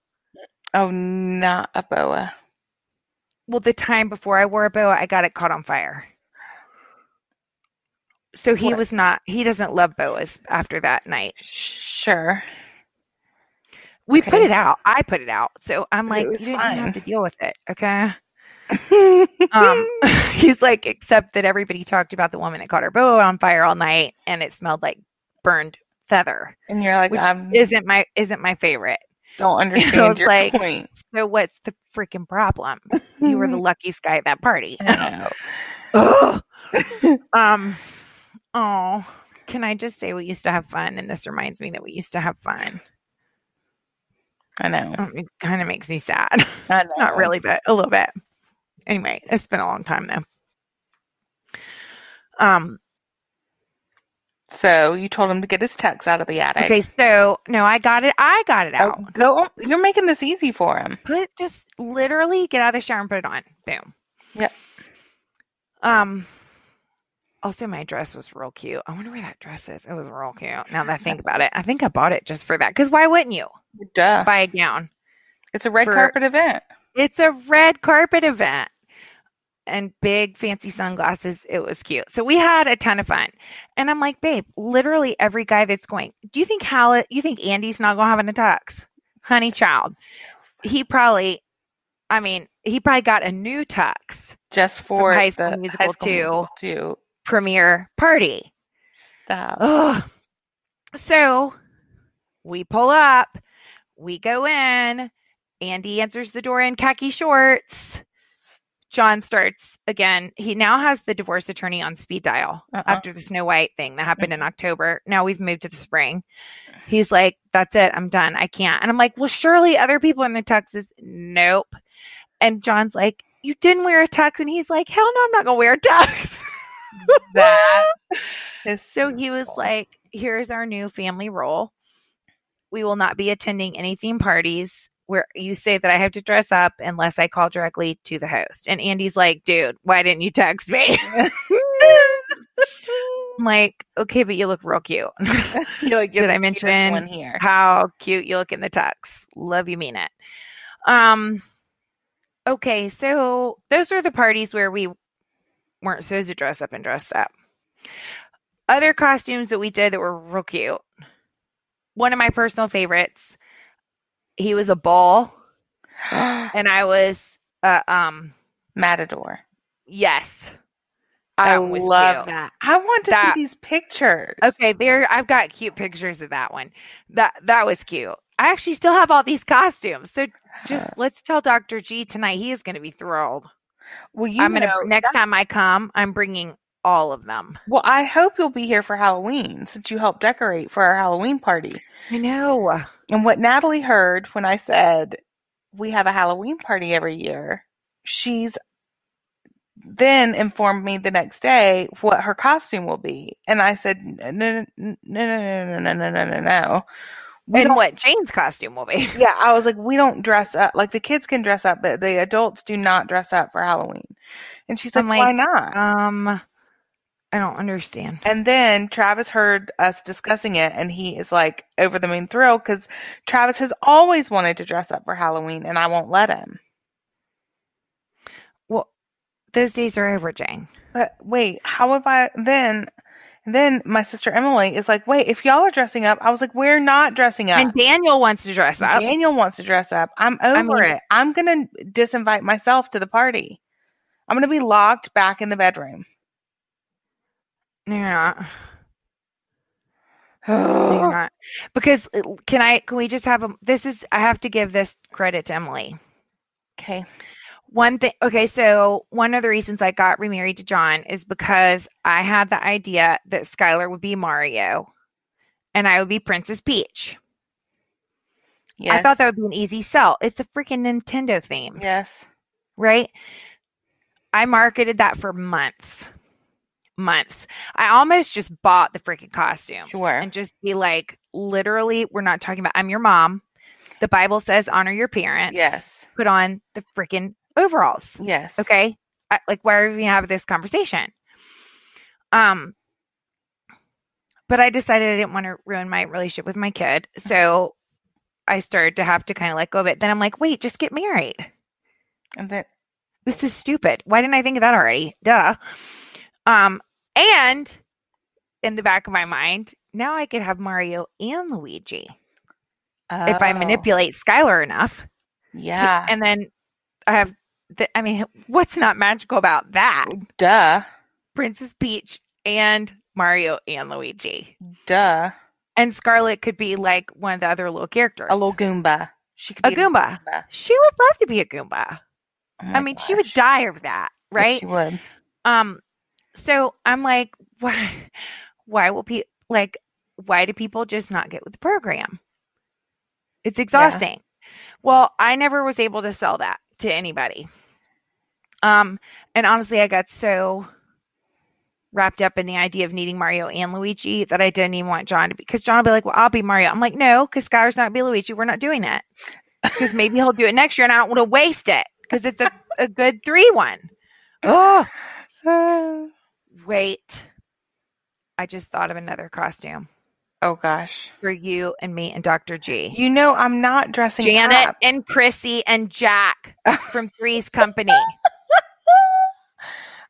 Oh, not a boa. Well, the time before I wore a boa, I got it caught on fire. So he was not, he doesn't love boas after that night. Sure. We put it out. I put it out. So I'm like, you don't have to deal with it. Okay. He's like, except that everybody talked about the woman that caught her boa on fire all night and it smelled like burned feather. And you're like, isn't my favorite. Don't understand your point. So what's the freaking problem? You were the luckiest guy at that party. I know. Can I just say we used to have fun? And this reminds me that we used to have fun. I know. It kind of makes me sad. I know. Not really, but a little bit. Anyway, it's been a long time though. So you told him to get his tux out of the attic. Okay, so no, I got it out. Oh, go. You're making this easy for him. Just literally get out of the shower and put it on. Boom. Yep. Also, my dress was real cute. I wonder where that dress is. It was real cute. Now that I think about it, I think I bought it just for that. Because why wouldn't you? Duh. Buy a gown. It's a red carpet event. and big fancy sunglasses. It was cute. So we had a ton of fun. And I'm like, babe, literally every guy that's going, do you think Hala, you think Andy's not going to have an attacks? Honey child. He probably got a new tux just for High School Musical 2 premiere party. Stop. Ugh. So we pull up, we go in, Andy answers the door in khaki shorts. John starts again. He now has the divorce attorney on speed dial after the Snow White thing that happened in October. Now we've moved to the spring. He's like, that's it. I'm done. I can't. And I'm like, well, surely other people in the tuxes. Nope. And John's like, you didn't wear a tux. And he's like, hell no, I'm not going to wear a tux. That is so beautiful. He was like, here's our new family role. We will not be attending any theme parties where you say that I have to dress up unless I call directly to the host. And Andy's like, dude, why didn't you text me? I'm like, okay, but you look real cute. You're like, did I mention here how cute you look in the tux? Love you, mean it. Okay, so those were the parties where we weren't supposed to dress up and dressed up. Other costumes that we did that were real cute. One of my personal favorites, he was a bull, and I was matador. Yes. I love cute. That. I want to see these pictures. Okay, there. I've got cute pictures of that one. That was cute. I actually still have all these costumes. So just let's tell Dr. G tonight. He is going to be thrilled. Well, next time I come, I'm bringing all of them. Well, I hope you'll be here for Halloween since you helped decorate for our Halloween party. I know. And what Natalie heard when I said we have a Halloween party every year, she's then informed me the next day what her costume will be. And I said, no. And what Jane's costume will be. Yeah, I was like, we don't dress up. Like, the kids can dress up, but the adults do not dress up for Halloween. And she's like, why not? I don't understand. And then Travis heard us discussing it, and he is like over the moon thrilled because Travis has always wanted to dress up for Halloween, and I won't let him. Well, those days are over, Jane. But wait, how have I then... And then my sister Emily is like, wait, if y'all are dressing up, I was like, we're not dressing up. And Daniel wants to dress up. I'm over it. I'm going to disinvite myself to the party. I'm going to be locked back in the bedroom. Yeah. You're not. Because can we just have I have to give this credit to Emily. Okay. So one of the reasons I got remarried to John is because I had the idea that Skylar would be Mario and I would be Princess Peach. Yes. I thought that would be an easy sell. It's a freaking Nintendo theme. Yes. Right? I marketed that for months. I almost just bought the freaking costume. Sure. And just be like, literally, we're not talking about, I'm your mom. The Bible says honor your parents. Yes. Put on the freaking overalls. Yes. Okay. Why are we going to have this conversation? But I decided I didn't want to ruin my relationship with my kid. So I started to have to kind of let go of it. Then I'm like, wait, just get married. And that this is stupid. Why didn't I think of that already? Duh. And in the back of my mind, now I could have Mario and Luigi. Oh. If I manipulate Skylar enough. Yeah. And then I have, what's not magical about that? Duh. Princess Peach and Mario and Luigi. Duh. And Scarlet could be like one of the other little characters. A little Goomba. She could be a Goomba. She would love to be a Goomba. Oh gosh. She would die of that, right? She would. So I'm like, why do people just not get with the program? It's exhausting. Yeah. Well, I never was able to sell that to anybody. And honestly, I got so wrapped up in the idea of needing Mario and Luigi that I didn't even want John to be, because John will be like, well, I'll be Mario. I'm like, no, because Skylar's not be Luigi. We're not doing that. Because maybe he'll do it next year and I don't want to waste it because it's a good 3-1. Oh, wait. I just thought of another costume. Oh, gosh. For you and me and Dr. G. You know I'm not dressing Janet up. Janet and Chrissy and Jack from Three's Company.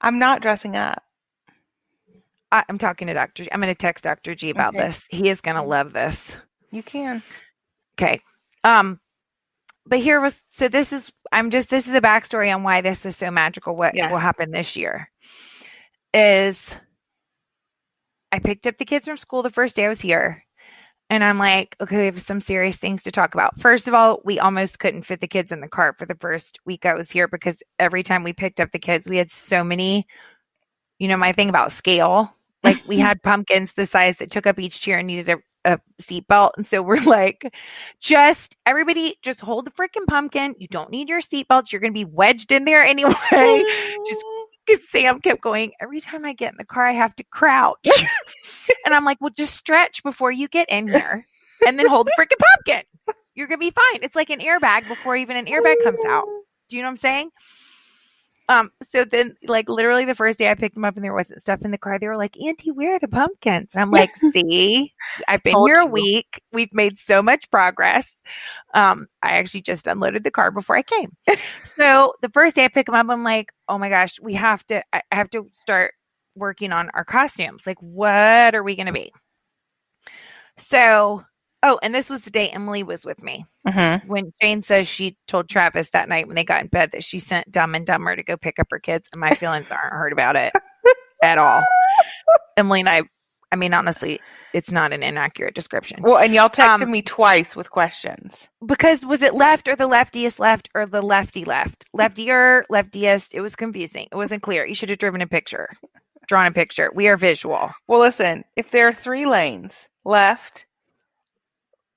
I'm not dressing up. I'm talking to Dr. G. I'm going to text Dr. G about this. He is going to love this. You can. Okay. But here was, so this is, this is the backstory on why this is so magical. What will happen this year is I picked up the kids from school the first day I was here. And I'm like, okay, we have some serious things to talk about. First of all, we almost couldn't fit the kids in the cart for the first week I was here because every time we picked up the kids, we had so many, you know, my thing about scale. Like we had pumpkins the size that took up each chair and needed a seatbelt. And so we're like, everybody hold the freaking pumpkin. You don't need your seatbelts. You're going to be wedged in there anyway. Sam kept going, every time I get in the car, I have to crouch. And I'm like, well, just stretch before you get in here and then hold the freaking pumpkin. You're going to be fine. It's like an airbag before even an airbag comes out. Do you know what I'm saying? So then, like, literally the first day I picked them up and there wasn't stuff in the car. They were like, Auntie, where are the pumpkins? And I'm like, see, I've been here a week. We've made so much progress. I actually just unloaded the car before I came. So the first day I pick them up, I'm like, oh my gosh, I have to start working on our costumes. Like, what are we going to be? So, and this was the day Emily was with me. When Jane says she told Travis that night when they got in bed that she sent Dumb and Dumber to go pick up her kids, and my feelings aren't hurt about it at all. Emily and I mean, honestly, it's not an inaccurate description. Well, and y'all texted me twice with questions. Because was it left or the leftiest left or the lefty left? Leftier, leftiest. It was confusing. It wasn't clear. You should have drawn a picture. We are visual. Well, listen, if there are three lanes, left,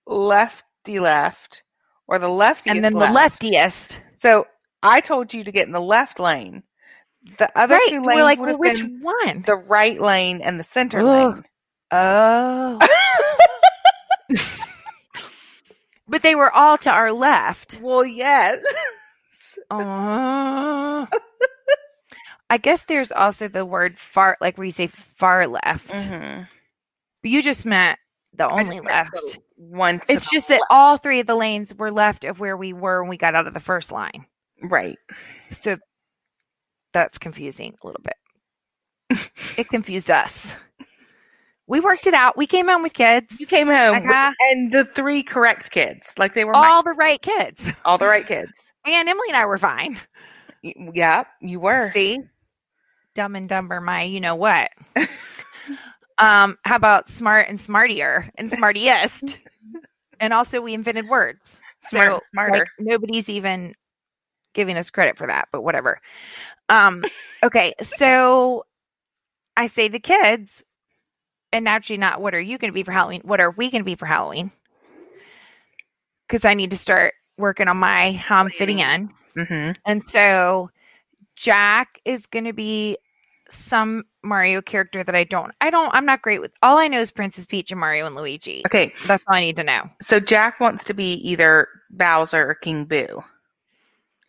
lefty left, or the leftiest and then left. The leftiest. So I told you to get in the left lane. The other two lanes would have been which one? The right lane and the center lane. Oh. But they were all to our left. Well, yes. I guess there's also the word far, like where you say far left. But you just meant the only left. It's just that all three of the lanes were left of where we were when we got out of the first line. Right. So that's confusing a little bit. It confused us. We worked it out. We came home with kids. You came home. And the three correct kids. Like they were all the right kids. All the right kids. And Emily and I were fine. Yeah, you were. See? Dumb and Dumber, my you know what. How about smart and smartier and smartiest? And also we invented words. Smart and smarter. Like, nobody's even giving us credit for that, but whatever. Okay, so I say to kids, and naturally not what are you going to be for Halloween? What are we going to be for Halloween? Because I need to start working on my how I'm fitting in. And so Jack is going to be some Mario character that I'm not great with. All I know is Princess Peach and Mario and Luigi. Okay. That's all I need to know. So Jack wants to be either Bowser or King Boo.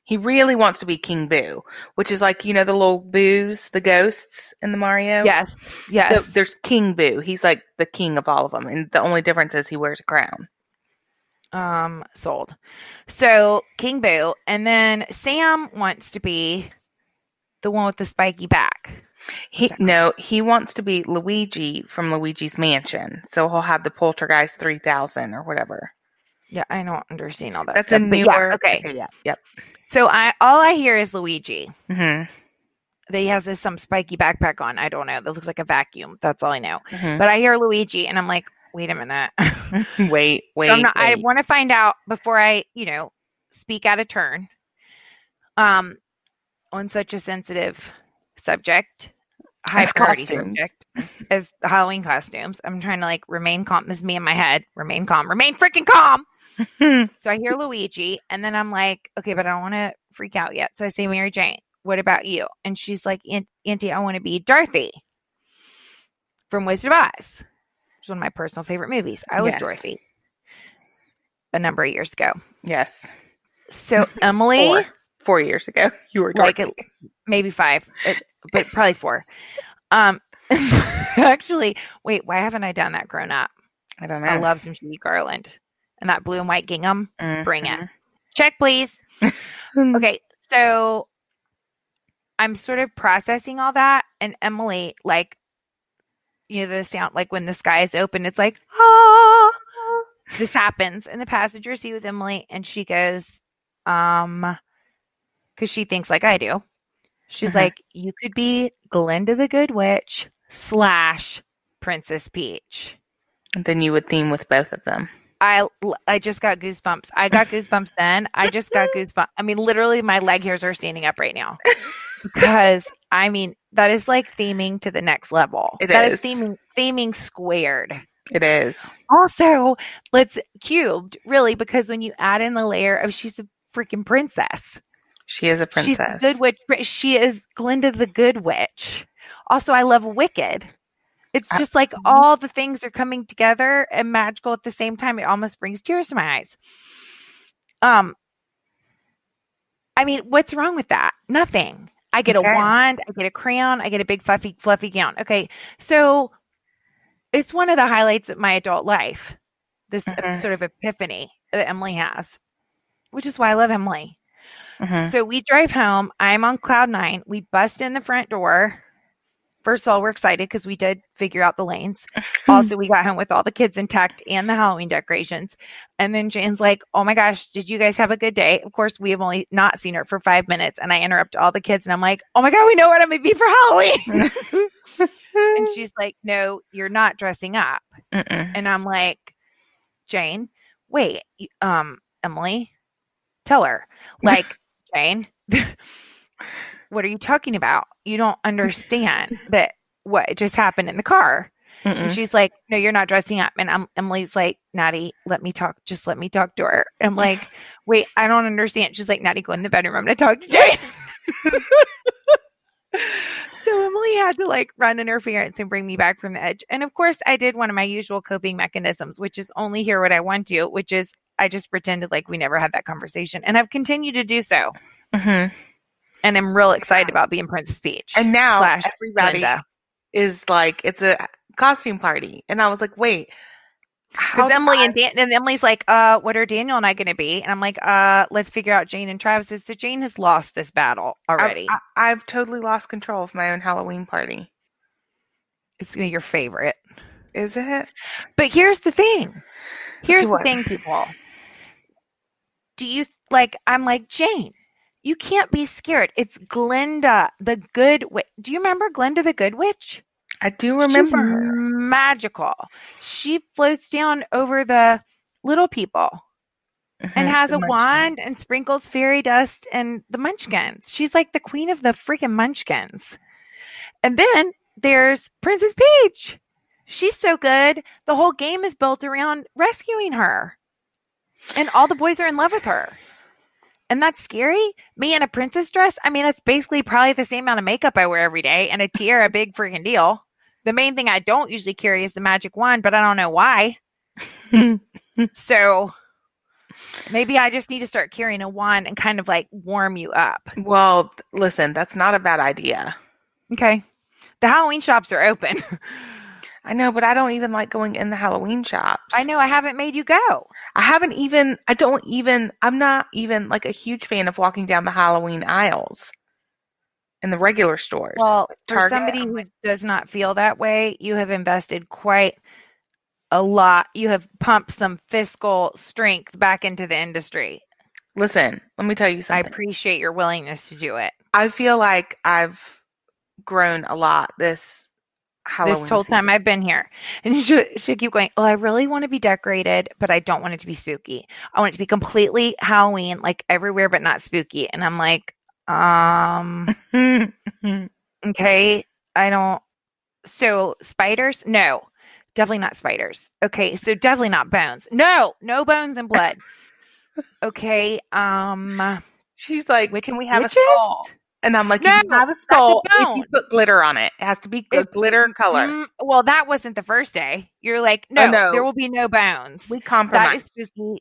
He really wants to be King Boo, which is like, you know, the little boos, the ghosts in the Mario. Yes. Yes. So there's King Boo. He's like the king of all of them. And the only difference is he wears a crown. Sold. So King Boo, and then Sam wants to be the one with the spiky back. He wants to be Luigi from Luigi's Mansion. So he'll have the Poltergeist 3000 or whatever. Yeah, I don't understand all that. That's stuff, a newer. Yeah, okay. Yeah. Yep. So all I hear is Luigi. That he has some spiky backpack on. I don't know. That looks like a vacuum. That's all I know. But I hear Luigi, and I'm like, wait a minute. Wait. So I want to find out before I, you know, speak out of turn on such a sensitive subject, high priority subject as Halloween costumes. I'm trying to like remain calm. This is me in my head. Remain calm. Remain freaking calm. So I hear Luigi, and then I'm like, okay, but I don't want to freak out yet. So I say, Mary Jane, what about you? And she's like, Auntie, I want to be Dorothy from Wizard of Oz. It's one of my personal favorite movies. I was Dorothy a number of years ago. Yes. So Emily, 4 years ago, you were Dorothy. Like maybe 5, but probably 4. Actually, wait, why haven't I done that grown up? I don't know. I love some Judy Garland and that blue and white gingham. Bring it. Check, please. Okay, so I'm sort of processing all that. And Emily, like, you know, the sound, like when the sky is open, it's like, ah, this happens in the passenger seat with Emily. And she goes, cause she thinks like I do. She's like, you could be Glinda the Good Witch / Princess Peach. And then you would theme with both of them. I just got goosebumps. I got goosebumps then. I just got goosebumps. I mean, literally my leg hairs are standing up right now. Because, I mean, that is like theming to the next level. That is theming squared. It is. Also, let's cubed, really, because when you add in the layer of she's a freaking princess. She is a princess. She's a good witch. She is Glinda the Good Witch. Also, I love Wicked. It's just like all the things are coming together and magical at the same time. It almost brings tears to my eyes. I mean, what's wrong with that? Nothing. I get a wand. I get a crown. I get a big fluffy gown. Okay. So it's one of the highlights of my adult life. This sort of epiphany that Emily has, which is why I love Emily. So we drive home. I'm on cloud nine. We bust in the front door. First of all, we're excited because we did figure out the lanes. Also, we got home with all the kids intact and the Halloween decorations. And then Jane's like, oh my gosh, did you guys have a good day? Of course, we have only not seen her for 5 minutes. And I interrupt all the kids and I'm like, oh my God, we know what I'm going to be for Halloween. And she's like, no, you're not dressing up. And I'm like, Jane, wait, Emily, tell her. Like, Jane, what are you talking about? You don't understand that what just happened in the car. And she's like, no, you're not dressing up. And Emily's like, Natty, let me talk. Just let me talk to her. I'm like, wait, I don't understand. She's like, Natty, go in the bedroom. I'm going to talk to Jane. So Emily had to like run interference and bring me back from the edge. And of course I did one of my usual coping mechanisms, which is only hear what I want to, which is I just pretended like we never had that conversation. And I've continued to do so. And I'm real excited about being Princess Peach. And now everybody is like, it's a costume party. And I was like, wait. Because Emily and Emily's like, what are Daniel and I going to be? And I'm like, let's figure out Jane and Travis's. So Jane has lost this battle already. I've totally lost control of my own Halloween party. It's going to be your favorite. Is it? But here's the thing. Here's the thing, people. Do you, like, I'm like, Jane, you can't be scared. It's Glinda the Good Witch. Do you remember Glinda the Good Witch? I do remember her. Magical. She floats down over the little people and has a wand and sprinkles fairy dust and the munchkins. She's like the queen of the freaking munchkins. And then there's Princess Peach. She's so good. The whole game is built around rescuing her. And all the boys are in love with her. And that's scary. Me in a princess dress. I mean, that's basically probably the same amount of makeup I wear every day and a tiara, big freaking deal. The main thing I don't usually carry is the magic wand, but I don't know why. So maybe I just need to start carrying a wand and kind of like warm you up. Well, listen, that's not a bad idea. Okay. The Halloween shops are open. I know, but I don't even like going in the Halloween shops. I know. I haven't made you go. I'm not even like a huge fan of walking down the Halloween aisles in the regular stores. Well, like for somebody who does not feel that way, you have invested quite a lot. You have pumped some fiscal strength back into the industry. Listen, let me tell you something. I appreciate your willingness to do it. I feel like I've grown a lot this Halloween this whole season. Time I've been here. And she'll keep going, oh, I really want to be decorated, but I don't want it to be spooky. I want it to be completely Halloween, like everywhere, but not spooky. And I'm like, okay, I don't. So spiders? No, definitely not spiders. Okay. So definitely not bones. No bones and blood. Okay. She's like, can we have a skull? And I'm like, no, if you have a skull, if you put glitter on it, it has to be glitter and color. Well, that wasn't the first day. You're like, no, there will be no bones. We compromise.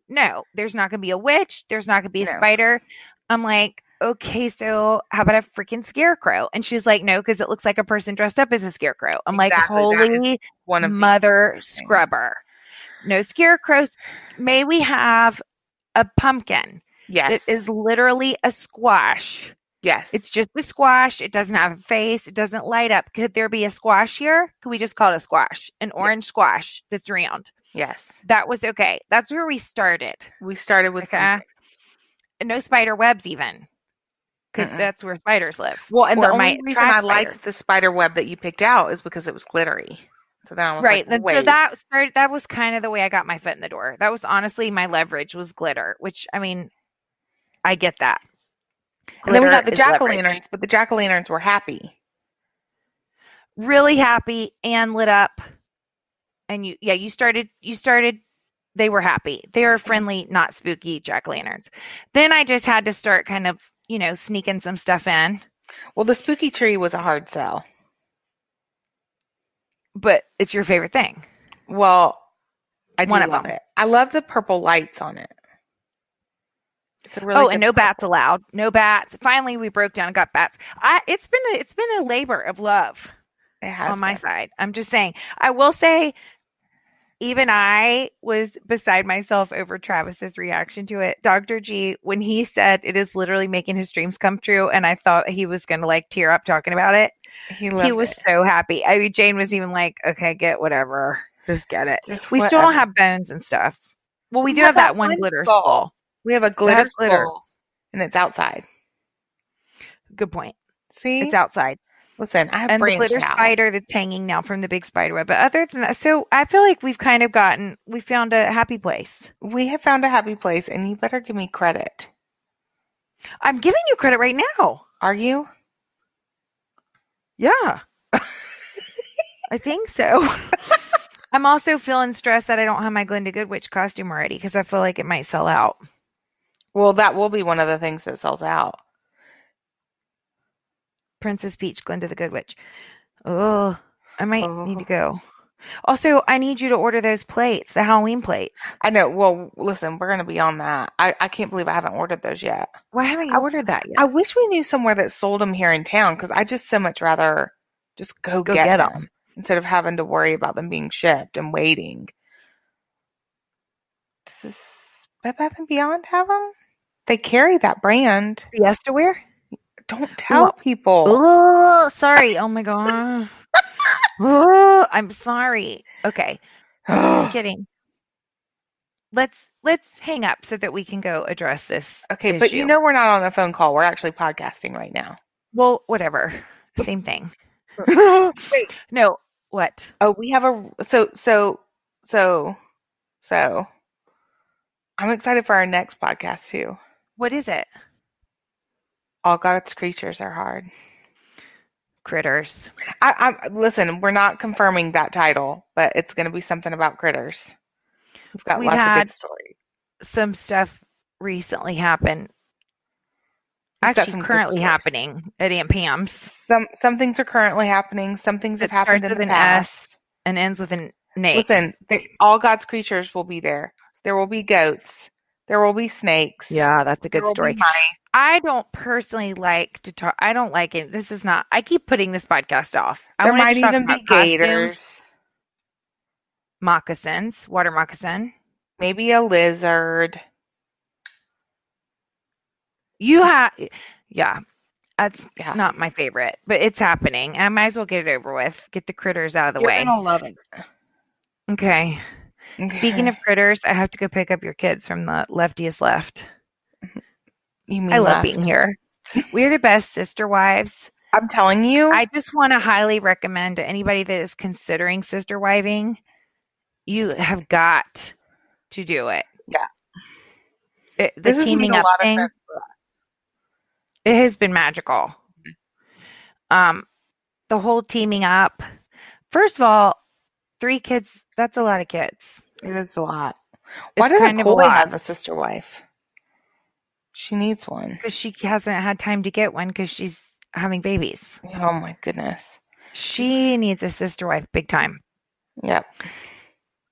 No, there's not going to be a witch. There's not going to be a spider. I'm like, okay, so how about a freaking scarecrow? And she's like, no, because it looks like a person dressed up as a scarecrow. I'm like, holy mother scrubber. No scarecrows. May we have a pumpkin? Yes. It is literally a squash. Yes. It's just a squash. It doesn't have a face. It doesn't light up. Could there be a squash here? Could we just call it a squash? An orange squash that's round. Yes. That was okay. That's where we started. We started with no spider webs even. Because that's where spiders live. Well, and the only reason I liked the spider web that you picked out is because it was glittery. So that I was right. Like, wait. So that started. That was kind of the way I got my foot in the door. That was honestly my leverage was glitter, which I mean, I get that. Glitter and then we got the jack-o'-lanterns, but the jack-o'-lanterns were happy. Really happy and lit up. And you started. They were happy. They were friendly, not spooky jack-o'-lanterns. Then I just had to start kind of, you know, sneaking some stuff in. Well, the spooky tree was a hard sell. But it's your favorite thing. Well, I do love it. I love the purple lights on it. It's a really and no bats allowed. No bats. Finally, we broke down and got bats. It's been a labor of love. It has on my side. I'm just saying. I will say, even I was beside myself over Travis's reaction to it. Dr. G, when he said it is literally making his dreams come true, and I thought he was going to like tear up talking about it. He was so happy. I mean, Jane was even like, okay, get whatever. Just get it. Just we still don't have bones and stuff. Well, we do have that one glitter skull. We have a glitter skull, and it's outside. Good point. See? It's outside. Listen, I have and the glitter out. Spider that's hanging now from the big spider web. But other than that, so I feel like we've kind of found a happy place. We have found a happy place, and you better give me credit. I'm giving you credit right now. Are you? Yeah. I think so. I'm also feeling stressed that I don't have my Glinda Good Witch costume already because I feel like it might sell out. Well, that will be one of the things that sells out. Princess Peach, Glinda the Good Witch. Oh, I might need to go. Also, I need you to order those plates, the Halloween plates. I know. Well, listen, we're going to be on that. I can't believe I haven't ordered those yet. Why haven't you ordered that yet? I wish we knew somewhere that sold them here in town because I just so much rather just go get them instead of having to worry about them being shipped and waiting. Does Bed Bath & Beyond have them? They carry that brand. Fiesta wear? Don't tell people. Oh, sorry. Oh, my God. Oh, I'm sorry. Okay. Just kidding. Let's hang up so that we can go address this issue. But you know we're not on a phone call. We're actually podcasting right now. Well, whatever. Same thing. Wait. No. What? Oh, we have a... So. I'm excited for our next podcast, too. What is it? All God's creatures are hard. Critters. Listen, we're not confirming that title, but it's going to be something about critters. We've lots of good stories. Some stuff recently happened. Actually, currently happening at Aunt Pam's. Some things are currently happening. Some things have happened in the past. And ends with an Nate. Listen, all God's creatures will be there. There will be goats. There will be snakes. Yeah, that's a good story. I don't personally like to talk. I don't like it. This is not. I keep putting this podcast off. There might even be gators, costumes, moccasins, water moccasin, maybe a lizard. That's not my favorite, but it's happening. I might as well get it over with. Get the critters out of the way. You're gonna love it. Okay. Speaking of critters, I have to go pick up your kids from the Leftiest Left. I love being here. We're the best sister wives. I'm telling you. I just want to highly recommend to anybody that is considering sister wiving, you have got to do it. Yeah. This teaming up thing. It has been magical. The whole teaming up. First of all, 3 kids. That's a lot of kids. It is a lot. Why doesn't Coley have a sister wife? She needs one. Because she hasn't had time to get one because she's having babies. Oh, my goodness. She needs a sister wife big time. Yep.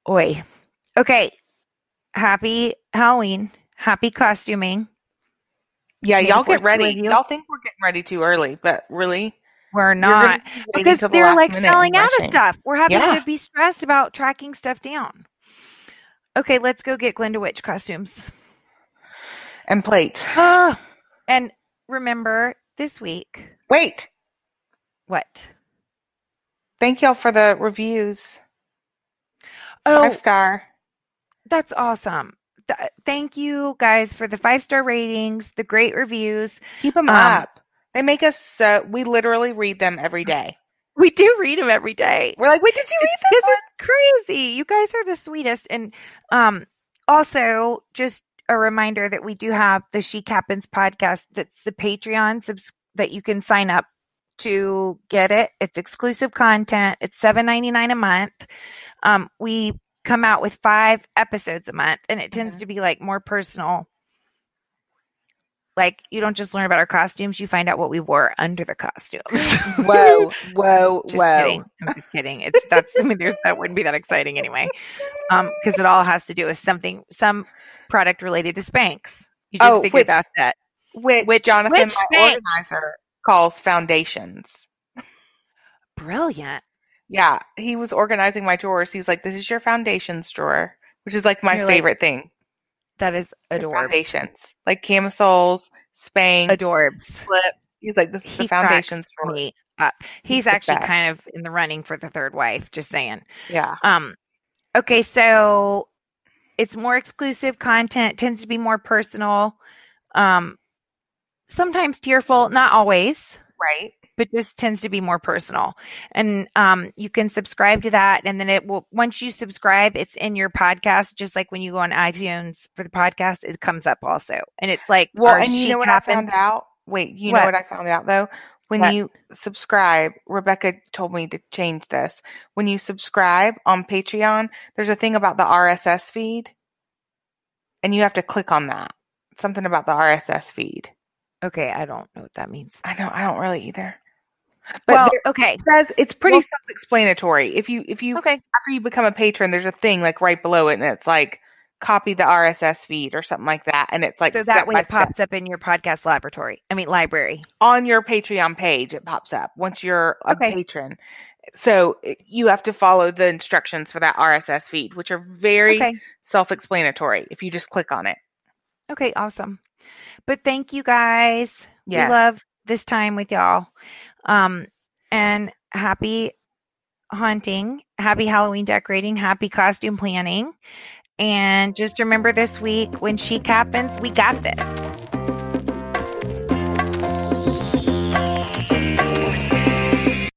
Oy. Okay. Happy Halloween. Happy costuming. Yeah, y'all get ready. Y'all think we're getting ready too early, but really? We're not. Because they're like selling out of stuff. We're having to be stressed about tracking stuff down. Okay, let's go get Glinda Witch costumes. And plates. And remember this week. Wait. What? Thank y'all for the reviews. Oh, 5-star. That's awesome. Thank you guys for the 5-star ratings, the great reviews. Keep them up. They make us so we literally read them every day. We do read them every day. We're like, wait, did you read this one? It's crazy. You guys are the sweetest. And also just a reminder that we do have the She Happens podcast. That's the Patreon that you can sign up to get it. It's exclusive content. It's $7.99 a month. We come out with 5 episodes a month, and it tends to be like more personal. Like, you don't just learn about our costumes, you find out what we wore under the costumes. Whoa. Kidding. I'm just kidding. That wouldn't be that exciting anyway. Because it all has to do with some product related to Spanx. You just figured out that. Which Jonathan, my organizer, calls foundations. Brilliant. Yeah. He was organizing my drawers. He's like, this is your foundations drawer, which is like my favorite thing. That is adorable. Foundations. Like camisoles, Spanx. Adorbs. Flip. He's like, this is the foundations for me. He's actually kind of in the running for the third wife, just saying. Yeah. Okay, so it's more exclusive content, tends to be more personal, sometimes tearful, not always. Right. But just tends to be more personal. And you can subscribe to that. And then it will, once you subscribe, it's in your podcast. Just like when you go on iTunes for the podcast, it comes up also. And it's like, and you know what I found out? Wait, you know what I found out though? When you subscribe, Rebecca told me to change this. When you subscribe on Patreon, there's a thing about the RSS feed. And you have to click on that. Something about the RSS feed. Okay, I don't know what that means. I know, I don't really either. But it says it's pretty self-explanatory. If you after you become a patron, there's a thing like right below it, and it's like copy the RSS feed or something like that, and it's like so that way it pops up in your podcast library on your Patreon page. It pops up once you're a patron, so you have to follow the instructions for that RSS feed, which are very self-explanatory if you just click on it. Okay, awesome. But thank you guys. Yes. We love this time with y'all. And happy haunting, happy Halloween decorating, happy costume planning. And just remember this week, when chic happens, we got this.